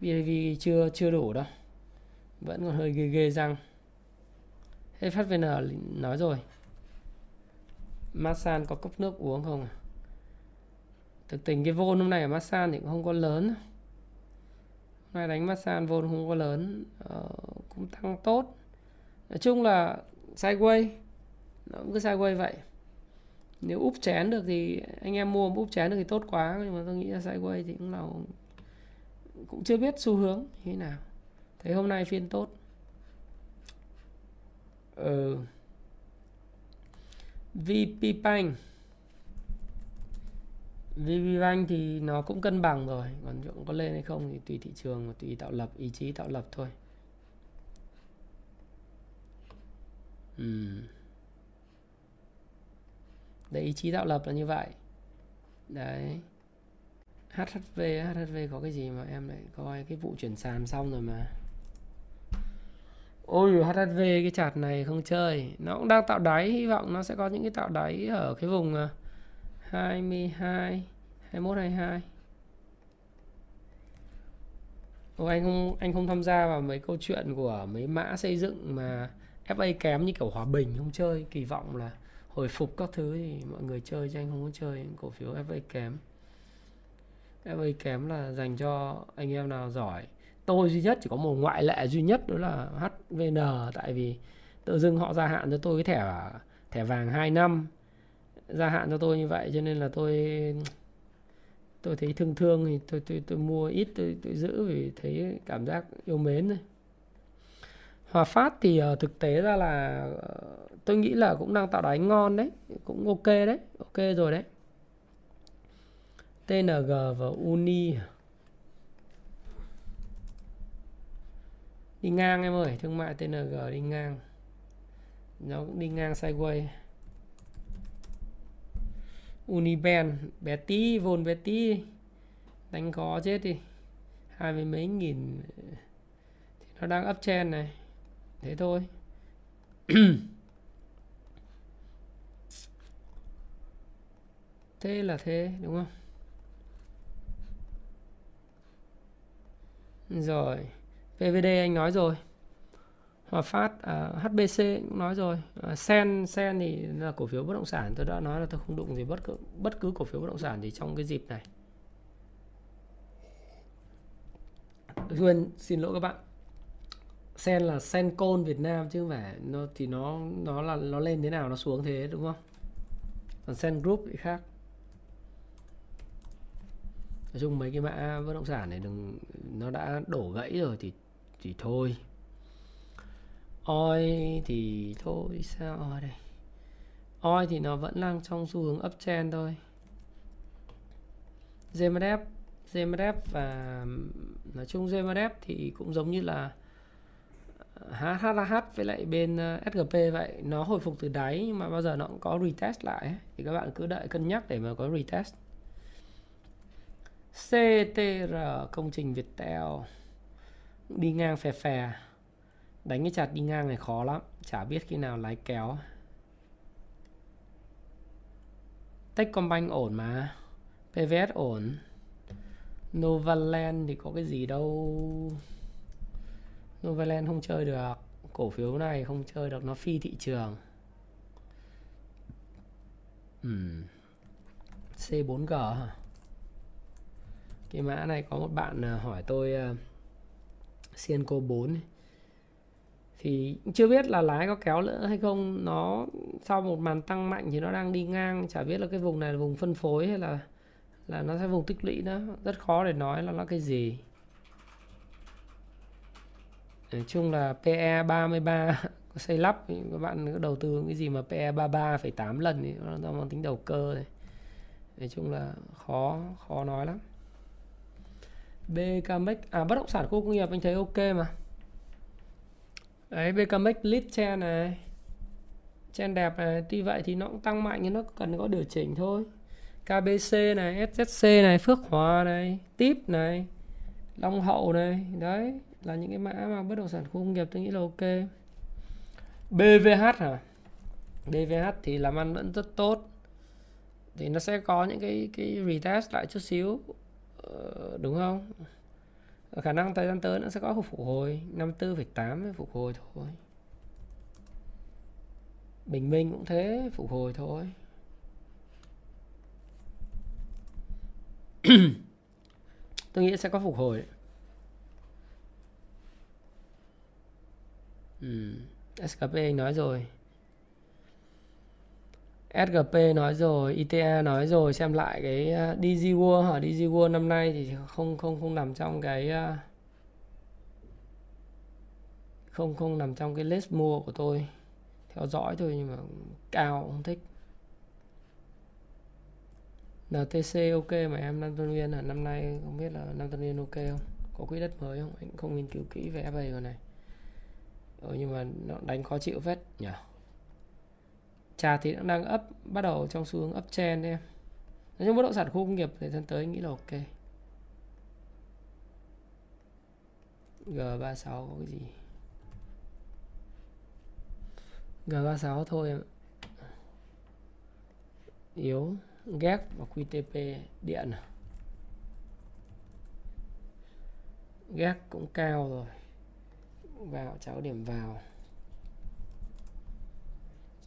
BIDV chưa đủ đâu. Vẫn còn hơi ghê răng. HVN nói rồi. Masan có cốc nước uống không à? Thực tình cái vôn hôm nay ở Masan thì cũng không có lớn. Hôm nay đánh Masan vôn không có lớn, cũng tăng tốt. Nói chung là sideways, nó cũng cứ sideways vậy. Nếu úp chén được thì anh em mua, úp chén được thì tốt quá. Nhưng mà tôi nghĩ là sideways thì cũng là cũng chưa biết xu hướng như thế nào. Thấy hôm nay phiên tốt. VPBank thì nó cũng cân bằng rồi. Còn chuyện có lên hay không thì tùy thị trường và tùy tạo lập, ý chí tạo lập thôi. Đấy, ý chí tạo lập là như vậy. Đấy. HHV có cái gì mà em lại coi cái vụ chuyển sàn xong rồi mà. Ôi HHV cái chart này không chơi. Nó cũng đang tạo đáy, hy vọng nó sẽ có những cái tạo đáy ở cái vùng 22, 21, 22. Ôi, anh không tham gia vào mấy câu chuyện của mấy mã xây dựng mà FA kém như kiểu Hòa Bình, không chơi. Kỳ vọng là hồi phục các thứ thì mọi người chơi, chứ anh không có chơi những cổ phiếu FA kém. FA kém là dành cho anh em nào giỏi. Tôi duy nhất, chỉ có một ngoại lệ duy nhất đó là HVN, tại vì tự dưng họ gia hạn cho tôi cái thẻ vàng 2 năm. Gia hạn cho tôi như vậy cho nên là tôi thấy thương thì tôi mua ít, tôi giữ vì thấy cảm giác yêu mến thôi. Hòa Phát thì thực tế ra là tôi nghĩ là cũng đang tạo đáy ngon đấy, cũng ok đấy, ok rồi đấy. TNG và Uni đi ngang em ơi, thương mại TNG đi ngang. nó cũng đi ngang sideways. Unibank bé tí, vốn bé tí đánh khó chết đi, 20 mấy nghìn thì nó đang uptrend này, thế thôi. Thế là thế, đúng không? Rồi PVD anh nói rồi, Hòa Phát, HBC cũng nói rồi, Sen thì là cổ phiếu bất động sản, tôi đã nói là tôi không đụng gì bất cứ cổ phiếu bất động sản gì trong cái dịp này. Huyên xin lỗi các bạn, Sen là Sencon Việt Nam chứ không phải nó, thì nó lên thế nào nó xuống thế, đúng không? Còn Sen Group thì khác. Nói chung mấy cái mã bất động sản này đừng, nó đã đổ gãy rồi thì thôi. Oi thì thôi, sao oi đây? Oi thì nó vẫn đang trong xu hướng uptrend thôi. GMDF và nói chung GMDF thì cũng giống như là HHH với lại bên SGP vậy, nó hồi phục từ đáy nhưng mà bao giờ nó cũng có retest lại, thì các bạn cứ đợi cân nhắc để mà có retest. CTR công trình Viettel đi ngang phè phè, đánh cái chặt đi ngang này khó lắm, chả biết khi nào lái kéo. Techcombank ổn mà, PVS ổn, Novaland thì có cái gì đâu, Novaland không chơi được, cổ phiếu này không chơi được, nó phi thị trường. C4G hả? Cái mã này có một bạn hỏi tôi Cianco 4 thì chưa biết là lái có kéo nữa hay không, nó sau một màn tăng mạnh thì nó đang đi ngang, chả biết là cái vùng này là vùng phân phối hay là nó sẽ vùng tích lũy nữa, rất khó để nói là nó cái gì. Nói chung là PE 33 xây lắp, các bạn có đầu tư cái gì mà PE 33,8 lần thì nó mang tính đầu cơ này. Nói chung là khó nói lắm. BKMX, bất động sản khu công nghiệp anh thấy ok mà. Đấy, BKMX lead trend này, trend đẹp này, tuy vậy thì nó cũng tăng mạnh nhưng nó cần có điều chỉnh thôi. KBC này, SSC này, Phước Hòa này, TIP này, Long Hậu này, đấy là những cái mã mà bất động sản khu công nghiệp tôi nghĩ là ok. BVH hả? BVH thì làm ăn vẫn rất tốt, thì nó sẽ có những cái retest lại chút xíu, đúng không? Khả năng thời gian tới nó sẽ có phục hồi, 54,8 phục hồi thôi. Bình Minh cũng thế, phục hồi thôi. Tôi nghĩ sẽ có phục hồi đấy. SKP nói rồi, SGP nói rồi, ITA nói rồi, xem lại cái DG World hả? DG World năm nay thì không nằm trong cái không nằm trong cái list mua của tôi, theo dõi thôi nhưng mà cao không thích. NTC ok mà em, Nam Tân Nguyên hả? Năm nay không biết là Nam Tân Nguyên ok không? Có quỹ đất mới không? Anh không nghiên cứu kỹ về FII rồi này. Nhưng mà nó đánh khó chịu phết nhỉ. Trà thì đang up, bắt đầu trong xu hướng uptrend em. Nói chung bất động sản khu công nghiệp thời gian tới nghĩ là ok. G36 có cái gì? G36 thôi em. Yếu, GEC và QTP điện. GEC cũng cao rồi. Vào cháu điểm vào.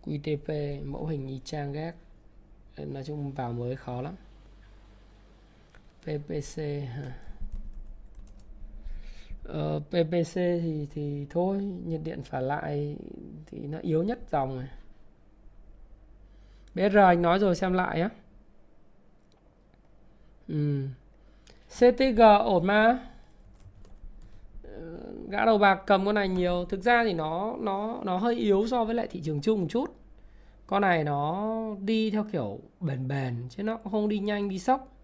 QTP mẫu hình y chang ghét, nói chung vào mới khó lắm. PPC PPC thì thôi, nhiệt điện phả lại thì nó yếu nhất dòng này. BR anh nói rồi, xem lại á. CTG ổn mà, gã đầu bạc cầm con này nhiều. Thực ra thì nó hơi yếu so với lại thị trường chung một chút. Con này nó đi theo kiểu bền bền chứ nó không đi nhanh đi sốc.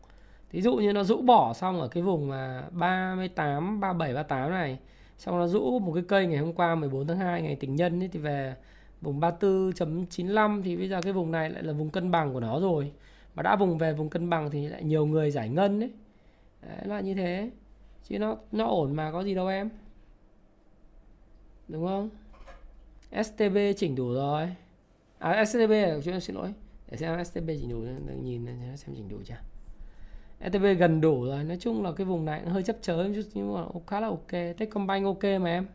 Ví dụ như nó rũ bỏ xong ở cái vùng mà 38, 37, 38 này, xong nó rũ một cái cây ngày hôm qua 14 tháng 2 ngày tình nhân ấy, thì về Vùng 34.95 thì bây giờ cái vùng này lại là vùng cân bằng của nó rồi. Mà đã vùng về vùng cân bằng thì lại nhiều người giải ngân đấy. Đấy là như thế. Chứ nó ổn mà, có gì đâu em. Đúng không? STB chỉnh đủ rồi. À STB, xin lỗi. Để xem STB chỉnh đủ, nhìn xem chỉnh đủ chưa. STB gần đủ rồi. Nói chung là cái vùng này nó hơi chấp chới một chút nhưng mà khá là ok. Techcombank ok mà em.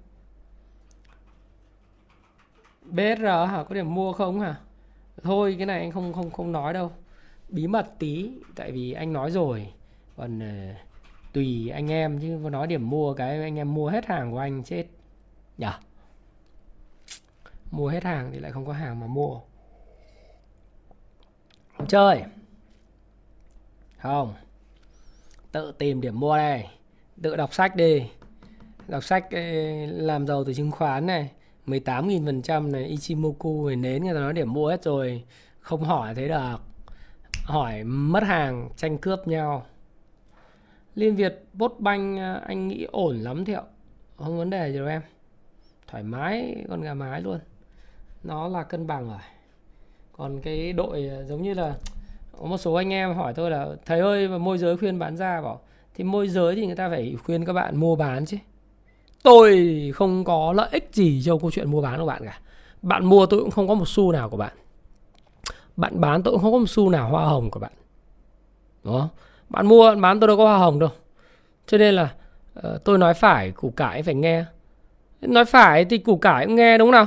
BSR hả, có điểm mua không hả? Thôi cái này anh không nói đâu. Bí mật tí, tại vì anh nói rồi. Còn tùy anh em chứ có nói điểm mua cái anh em mua hết hàng của anh chết. Nhở? Mua hết hàng thì lại không có hàng mà mua. Không chơi. Không. Tự tìm điểm mua đây. Tự đọc sách đi. Đọc sách làm giàu từ chứng khoán này. 18.000% này, Ichimoku này, nến người ta nói điểm mua hết rồi. Không hỏi thế được. Hỏi mất hàng, tranh cướp nhau. Liên Việt Post Bank anh nghĩ ổn lắm Thiệu. Không vấn đề gì đâu em. Thoải mái, con gà mái luôn. Nó là cân bằng rồi. Còn cái đội giống như là có một số anh em hỏi tôi là thầy ơi mà môi giới khuyên bán ra, bảo thì môi giới thì người ta phải khuyên các bạn mua bán chứ. Tôi không có lợi ích gì trong câu chuyện mua bán của bạn cả. Bạn mua tôi cũng không có một xu nào của bạn. Bạn bán tôi cũng không có một xu nào hoa hồng của bạn. Đó. Bạn mua bạn bán tôi đâu có hoa hồng đâu. Cho nên là tôi nói phải củ cải phải nghe. Nói phải thì củ cải cũng nghe, đúng không nào?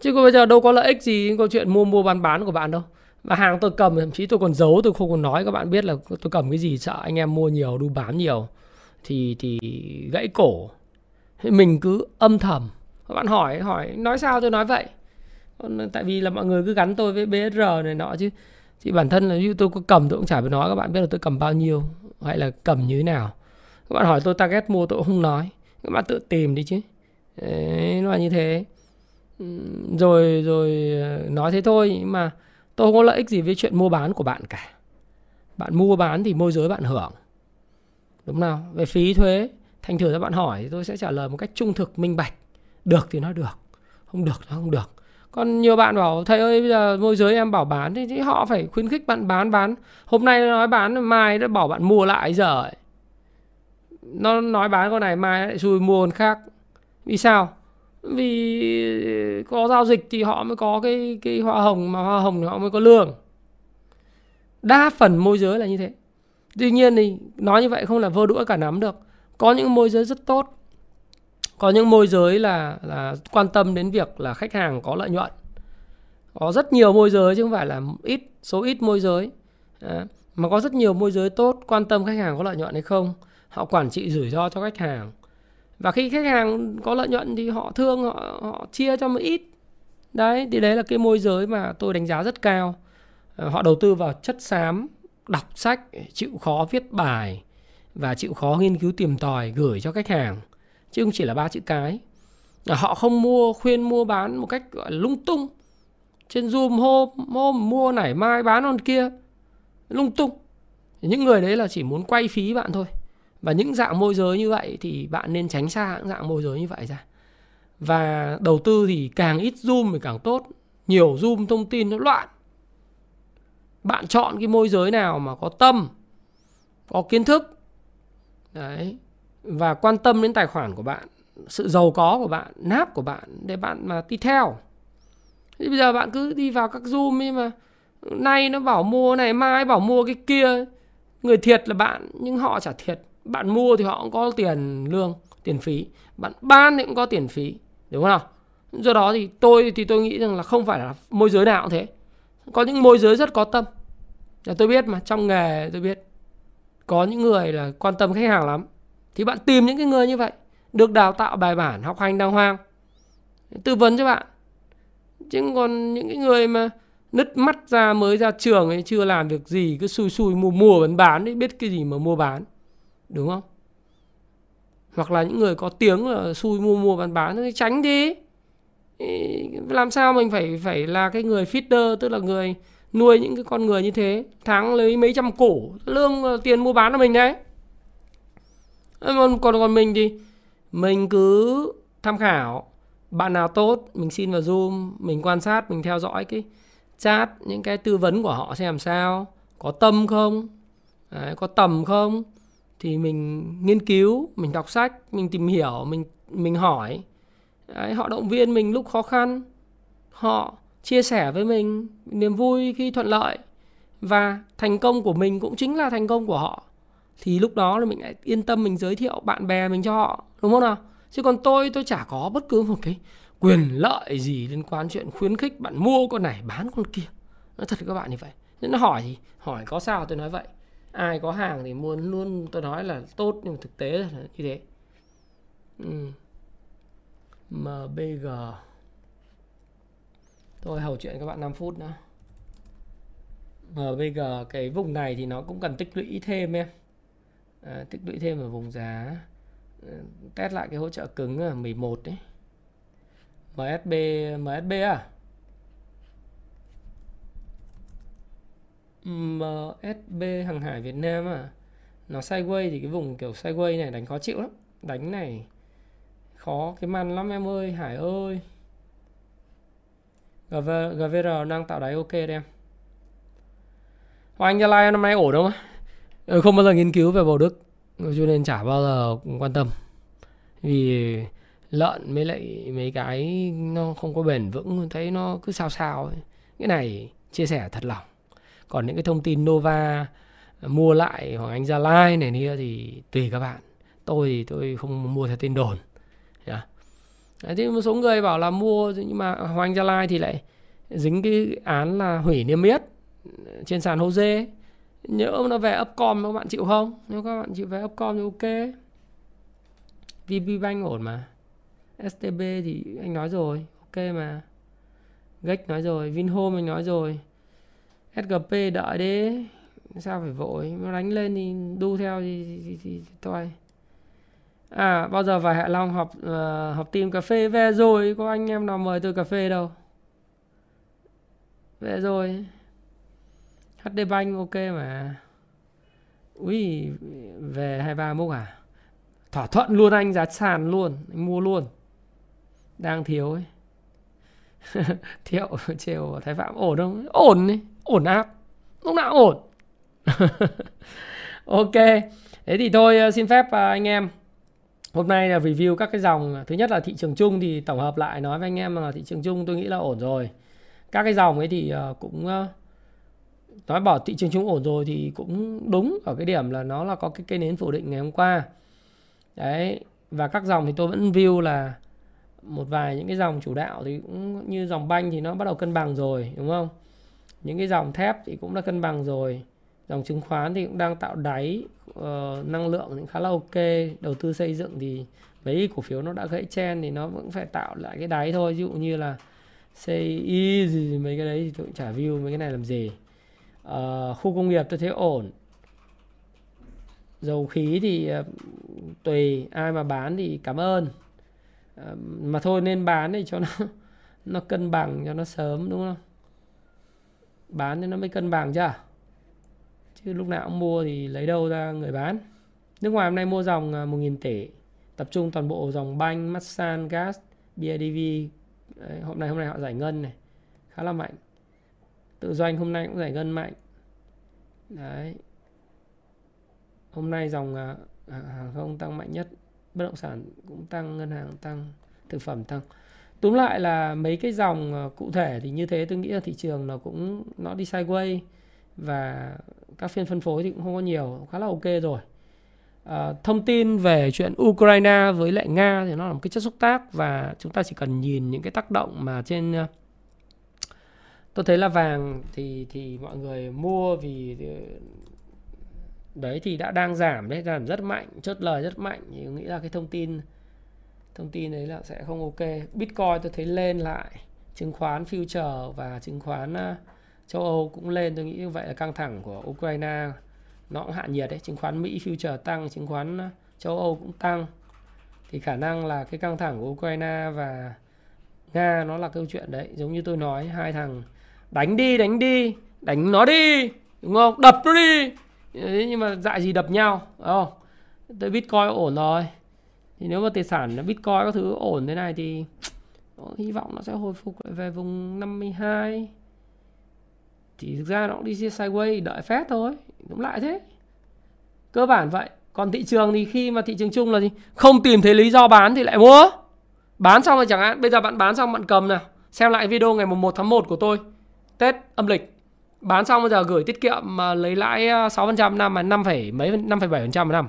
Chứ bây giờ đâu có lợi ích gì câu chuyện mua bán của bạn đâu. Và hàng tôi cầm thậm chí tôi còn giấu, tôi không còn nói các bạn biết là tôi cầm cái gì, sợ anh em mua nhiều đu bám nhiều thì gãy cổ. Mình cứ âm thầm. Các bạn hỏi nói sao tôi nói vậy. Tại vì là mọi người cứ gắn tôi với BSR này nọ chứ. Thì bản thân là như tôi có cầm tôi cũng chả phải nói các bạn biết là tôi cầm bao nhiêu hay là cầm như thế nào. Các bạn hỏi tôi target mua tôi cũng không nói. Các bạn tự tìm đi chứ. Đấy, nó là như thế. Rồi nói thế thôi nhưng mà tôi không có lợi ích gì với chuyện mua bán của bạn cả. Bạn mua bán thì môi giới bạn hưởng. Đúng nào? Về phí thuế, thành thử ra bạn hỏi thì tôi sẽ trả lời một cách trung thực, minh bạch. Được thì nó được, không được nó không được. Còn nhiều bạn bảo thầy ơi bây giờ môi giới em bảo bán thì họ phải khuyến khích bạn bán. Hôm nay nó nói bán, mai nó bảo bạn mua lại giờ ấy. Nó nói bán con này, mai lại xui mua con khác. Vì sao? Vì có giao dịch thì họ mới có cái hoa hồng, mà hoa hồng thì họ mới có lương. Đa phần môi giới là như thế. Tuy nhiên thì nói như vậy không là vơ đũa cả nắm được. Có những môi giới rất tốt. Có những môi giới là quan tâm đến việc là khách hàng có lợi nhuận. Có rất nhiều môi giới chứ không phải là số ít môi giới. Đấy. Mà có rất nhiều môi giới tốt, quan tâm khách hàng có lợi nhuận hay không. Họ quản trị rủi ro cho khách hàng. Và khi khách hàng có lợi nhuận thì họ thương, họ chia cho một ít. Đấy, thì đấy là cái môi giới mà tôi đánh giá rất cao. Họ đầu tư vào chất xám, đọc sách, chịu khó viết bài và chịu khó nghiên cứu tìm tòi gửi cho khách hàng. Chứ không chỉ là ba chữ cái. Họ không khuyên mua bán một cách gọi là lung tung. Trên Zoom hôm mua nảy mai bán con kia. Lung tung. Những người đấy là chỉ muốn quay phí bạn thôi. Và những dạng môi giới như vậy thì bạn nên tránh xa những dạng môi giới như vậy ra. Và đầu tư thì càng ít Zoom thì càng tốt. Nhiều Zoom thông tin nó loạn. Bạn chọn cái môi giới nào mà có tâm, có kiến thức. Đấy. Và quan tâm đến tài khoản của bạn, sự giàu có của bạn, náp của bạn để bạn mà đi theo. Thế bây giờ bạn cứ đi vào các Zoom ấy mà nay nó bảo mua này, mai bảo mua cái kia. Người thiệt là bạn nhưng họ chả thiệt. Bạn mua thì họ cũng có tiền lương, tiền phí. Bạn bán thì cũng có tiền phí. Đúng không nào? Do đó thì tôi nghĩ rằng là không phải là môi giới nào cũng thế. Có những môi giới rất có tâm. Tôi biết mà, trong nghề tôi biết. Có những người là quan tâm khách hàng lắm. Thì bạn tìm những cái người như vậy. Được đào tạo bài bản, học hành đàng hoàng. Tư vấn cho bạn. Chứ còn những cái người mà nứt mắt ra mới ra trường ấy, chưa làm việc gì, cứ xui mua bán ấy, biết cái gì mà mua bán. Đúng không? Hoặc là những người có tiếng là xui mua bán thì tránh đi. Làm sao mình phải là cái người feeder, tức là người nuôi những cái con người như thế. Tháng lấy mấy trăm củ, lương tiền mua bán của mình đấy. Còn mình thì mình cứ tham khảo, Bạn nào tốt mình xin vào Zoom, mình quan sát, mình theo dõi cái chat, những cái tư vấn của họ xem làm sao, có tâm không, đấy, có tầm không, thì mình nghiên cứu, mình đọc sách, mình tìm hiểu, mình hỏi. Đấy, họ động viên mình lúc khó khăn, họ chia sẻ với mình niềm vui khi thuận lợi, và thành công của mình cũng chính là thành công của họ. Thì lúc đó là mình lại yên tâm, mình giới thiệu bạn bè mình cho họ, đúng không nào? Chứ còn tôi chả có bất cứ một cái quyền lợi gì liên quan chuyện khuyến khích bạn mua con này bán con kia. Nói thật các bạn như vậy. Nên nó hỏi gì? Hỏi có sao tôi nói vậy. Ai có hàng thì mua luôn, tôi nói là tốt, nhưng thực tế là như thế. MBG. Tôi hầu chuyện các bạn 5 phút nữa. MBG cái vùng này thì nó cũng cần tích lũy thêm em. Tích lũy thêm ở vùng giá. Test lại cái hỗ trợ cứng 11 đấy. MSB à? MSB hàng hải Việt Nam à? Nó sideways thì cái vùng kiểu sideways này đánh khó chịu lắm. Đánh này khó cái man lắm em ơi, Hải ơi. GVR đang tạo đáy ok đấy em. Hoàng Anh Gia Lai năm nay ổn không á? Không bao giờ nghiên cứu về Bầu Đức, cho nên chả bao giờ quan tâm. Vì lợn mới lại mấy cái nó không có bền vững, thấy nó cứ sao sao ấy. Cái này chia sẻ thật lòng. Còn những cái thông tin Nova mua lại Hoàng Anh Gia Lai này kia thì tùy các bạn. Tôi thì tôi không mua theo tin đồn. Đấy, thì một số người bảo là mua, nhưng mà Hoàng Anh Gia Lai thì lại dính cái án là hủy niêm yết trên sàn HOSE. Nhớ nó về Upcom các bạn chịu không? Nếu các bạn chịu về Upcom thì ok. VPBank ổn mà. STB thì anh nói rồi, ok mà. Gách nói rồi, Vinhome anh nói rồi. SGP đợi đấy, sao phải vội, nó đánh lên thì đu theo thì thôi. À, bao giờ vào Hạ Long học tìm cà phê về rồi, có anh em nào mời tôi cà phê đâu. Về rồi. HD Bank ok mà. Ui, về 23 mốc à? Thỏa thuận luôn anh, giá sàn luôn, anh mua luôn. Đang thiếu ấy. Thiệu chiều Thái Phạm ổn không? Ổn đi, ổn áp. Lúc nào ổn. Ok, thế thì tôi xin phép anh em. Hôm nay là review các cái dòng. Thứ nhất là thị trường chung thì tổng hợp lại nói với anh em là thị trường chung tôi nghĩ là ổn rồi. Các cái dòng ấy thì cũng... Nói bảo thị trường chung ổn rồi thì cũng đúng ở cái điểm là nó là có cái cây nến phủ định ngày hôm qua. Đấy, và các dòng thì tôi vẫn view là một vài những cái dòng chủ đạo thì cũng như dòng banh thì nó bắt đầu cân bằng rồi, đúng không? Những cái dòng thép thì cũng đã cân bằng rồi. Dòng chứng khoán thì cũng đang tạo đáy, năng lượng thì khá là ok. Đầu tư xây dựng thì mấy cổ phiếu nó đã gãy chen thì nó vẫn phải tạo lại cái đáy thôi. Ví dụ như là CI gì mấy cái đấy thì tôi cũng chả view mấy cái này làm gì. Khu công nghiệp tôi thấy ổn. Dầu khí thì tùy ai mà bán thì cảm ơn, mà thôi nên bán để cho nó cân bằng cho nó sớm, đúng không? Bán thì nó mới cân bằng chứ lúc nào cũng mua thì lấy đâu ra người bán. Nước ngoài hôm nay mua dòng 1.000 tỷ, tập trung toàn bộ dòng banh, Masan, Gas, BIDV. Đấy, hôm nay họ giải ngân này khá là mạnh. Tự doanh hôm nay cũng giải ngân mạnh. Đấy. Hôm nay dòng hàng không tăng mạnh nhất, bất động sản cũng tăng, ngân hàng tăng, thực phẩm tăng. Túm lại là mấy cái dòng cụ thể thì như thế, tôi nghĩ là thị trường nó cũng nó đi sideways và các phiên phân phối thì cũng không có nhiều, khá là ok rồi. Thông tin về chuyện Ukraine với lại Nga thì nó là một cái chất xúc tác, và chúng ta chỉ cần nhìn những cái tác động mà trên. Tôi thấy là vàng thì mọi người mua vì đấy thì đã đang giảm đấy, giảm rất mạnh, chốt lời rất mạnh, thì nghĩ là cái thông tin đấy là sẽ không ok. Bitcoin tôi thấy lên lại, chứng khoán future và chứng khoán châu Âu cũng lên, tôi nghĩ như vậy là căng thẳng của Ukraine nó cũng hạ nhiệt đấy, chứng khoán Mỹ future tăng, chứng khoán châu Âu cũng tăng. Thì khả năng là cái căng thẳng của Ukraine và Nga nó là câu chuyện đấy, giống như tôi nói, hai thằng đánh đi, đánh nó đi, đúng không? Đập nó đi. Đấy, nhưng mà dại gì đập nhau, đúng không? Tới Bitcoin ổn rồi. Thì nếu mà tài sản Bitcoin các thứ ổn thế này thì hy vọng nó sẽ hồi phục lại về vùng 52. Thì thực ra nó cũng đi sideways, đợi Fed thôi, đúng lại thế. Cơ bản vậy. Còn thị trường thì khi mà thị trường chung là gì? Không tìm thấy lý do bán thì lại mua. Bán xong rồi chẳng hạn, bây giờ bạn bán xong bạn cầm nào. Xem lại video ngày 1 tháng 1 của tôi, Tết âm lịch. Bán xong bây giờ gửi tiết kiệm mà lấy lãi 6% năm mà 5,7% một năm.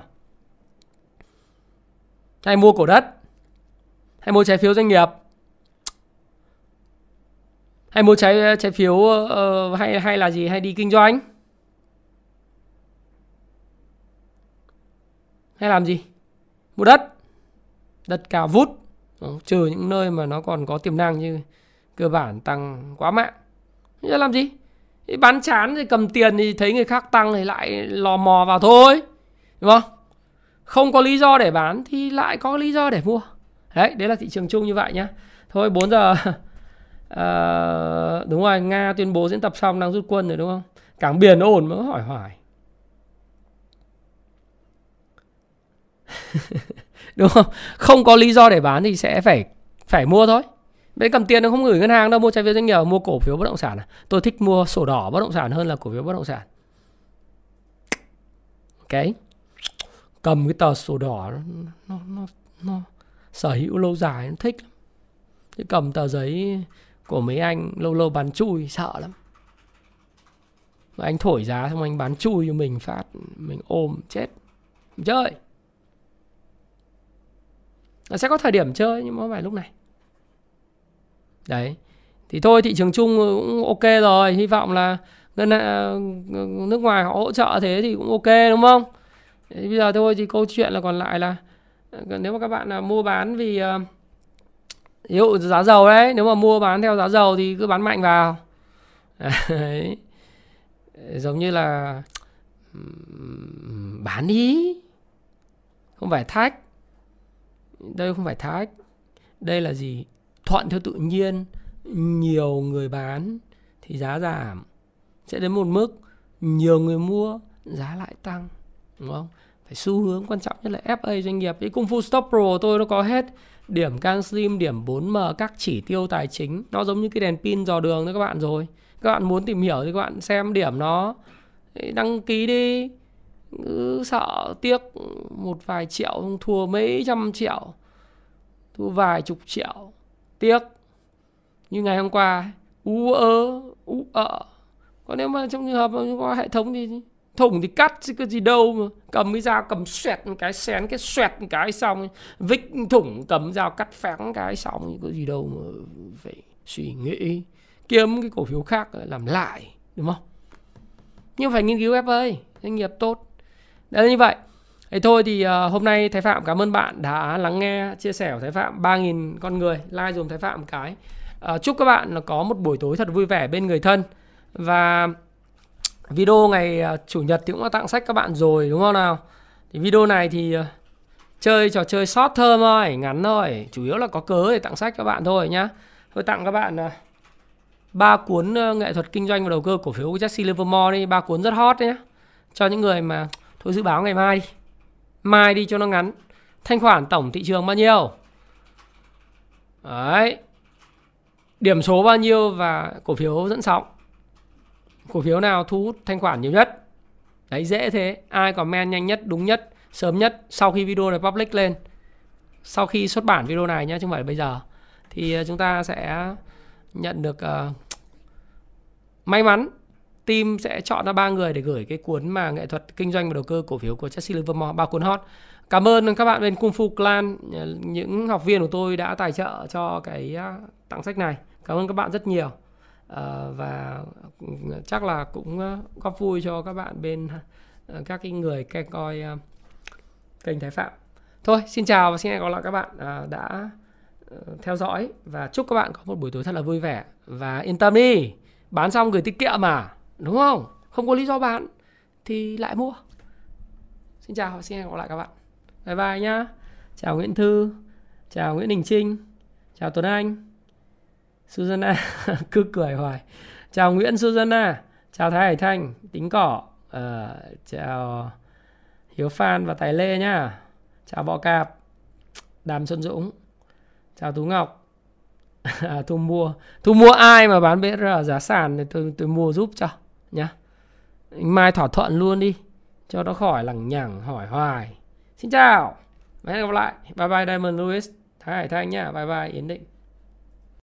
Hay mua cổ đất, hay mua trái phiếu doanh nghiệp, hay mua trái phiếu hay là gì, hay đi kinh doanh, hay làm gì, mua đất cao vút. Trừ những nơi mà nó còn có tiềm năng như cơ bản tăng quá mạng. Bây giờ làm gì? Bán chán thì cầm tiền thì thấy người khác tăng thì lại lò mò vào thôi, đúng không? Không có lý do để bán thì lại có lý do để mua. Đấy là thị trường chung như vậy nhá. Thôi 4 giờ đúng rồi, Nga tuyên bố diễn tập xong đang rút quân rồi đúng không? Cảng biển ổn mà hỏi hoài. Đúng không? Không có lý do để bán thì sẽ phải mua thôi. Đấy, cầm tiền nó không gửi ngân hàng đâu, mua trái phiếu doanh nghiệp, mua cổ phiếu bất động sản. Tôi thích mua sổ đỏ bất động sản hơn là cổ phiếu bất động sản. Ok. Cầm cái tờ sổ đỏ nó sở hữu lâu dài, nó thích lắm. Chứ cầm tờ giấy của mấy anh lâu lâu bán chui sợ lắm. Mà anh thổi giá xong anh bán chui cho mình phát, mình ôm chết. Không chơi. Sẽ có thời điểm chơi nhưng mà không phải lúc này. Đấy. Thì thôi, thị trường chung cũng ok rồi. Hy vọng là nước ngoài họ hỗ trợ thế thì cũng ok, đúng không? Đấy, bây giờ thôi thì câu chuyện là còn lại là nếu mà các bạn là mua bán vì ví dụ giá dầu đấy, nếu mà mua bán theo giá dầu thì cứ bán mạnh vào. Đấy. Giống như là bán đi. Không phải thách. Đây không phải thách. Đây là gì? Thuận theo tự nhiên. Nhiều người bán thì giá giảm, sẽ đến một mức nhiều người mua giá lại tăng, đúng không? Phải xu hướng quan trọng nhất là FA doanh nghiệp. Cái Kung Fu Stop Pro tôi nó có hết điểm Canxim, điểm 4M, các chỉ tiêu tài chính. Nó giống như cái đèn pin dò đường cho các bạn rồi. Các bạn muốn tìm hiểu thì các bạn xem điểm nó, đăng ký đi. Cứ sợ tiếc một vài triệu, thua mấy trăm triệu, thua vài chục triệu, tiếc. Như ngày hôm qua còn nếu mà trong trường hợp có hệ thống thì thủng thì cắt chứ có gì đâu mà. Cầm cái dao cầm xoẹt một cái, xén cái xoẹt một cái xong vích thủng, cầm dao cắt pháng cái xong có gì đâu mà phải suy nghĩ kiếm cái cổ phiếu khác làm lại, đúng không? Nhưng phải nghiên cứu FA doanh nghiệp tốt. Đấy là như vậy. Thế thôi thì hôm nay Thái Phạm cảm ơn bạn đã lắng nghe chia sẻ của Thái Phạm. 3.000 con người like dùm Thái Phạm cái. Chúc các bạn có một buổi tối thật vui vẻ bên người thân. Và video ngày Chủ nhật thì cũng đã tặng sách các bạn rồi, đúng không nào? Thì video này thì chơi trò chơi short term thôi, ngắn thôi, chủ yếu là có cớ để tặng sách các bạn thôi nhá. Tôi tặng các bạn 3 cuốn nghệ thuật kinh doanh và đầu cơ cổ phiếu của Jesse Livermore đi, 3 cuốn rất hot đấy nhá. Cho những người mà thôi dự báo ngày mai đi. Mai đi cho nó ngắn. Thanh khoản tổng thị trường bao nhiêu? Đấy. Điểm số bao nhiêu và cổ phiếu dẫn sóng. Cổ phiếu nào thu hút thanh khoản nhiều nhất. Đấy, dễ thế. Ai comment nhanh nhất, đúng nhất, sớm nhất sau khi video này public lên. Sau khi xuất bản video này nhá, chứ không phải bây giờ. Thì chúng ta sẽ nhận được may mắn. Team sẽ chọn ra 3 người để gửi cái cuốn mà nghệ thuật kinh doanh và đầu cơ cổ phiếu của Jesse Livermore, 3 cuốn hot. Cảm ơn các bạn bên Kung Fu Clan, những học viên của tôi đã tài trợ cho cái tặng sách này. Cảm ơn các bạn rất nhiều. Và chắc là cũng góp vui cho các bạn bên các cái người coi kênh Thái Phạm. Thôi, xin chào và xin hẹn gặp lại các bạn đã theo dõi. Và chúc các bạn có một buổi tối thật là vui vẻ. Và yên tâm đi, bán xong gửi tiết kiệm mà, đúng không? Không có lý do bán thì lại mua. Xin chào, xin hẹn gặp lại các bạn. Bye bye nhá. Chào Nguyễn Thư, chào Nguyễn Đình Trinh, chào Tuấn Anh, Susanna cứ cười hoài. Chào Nguyễn Susanna, chào Thái Hải Thanh, Tính Cỏ, chào Hiếu Phan và Tài Lê nhá. Chào Bọ Cạp, Đàm Xuân Dũng, chào Tú Ngọc. Thu mua ai mà bán BR giá sàn thì tôi mua giúp cho nhá. Mai thỏa thuận luôn đi cho nó khỏi lằng nhằng hỏi hoài. Xin chào, hẹn gặp lại. Bye bye Diamond Louis, Thái Hải Thanh nhá. Bye bye Yến Định.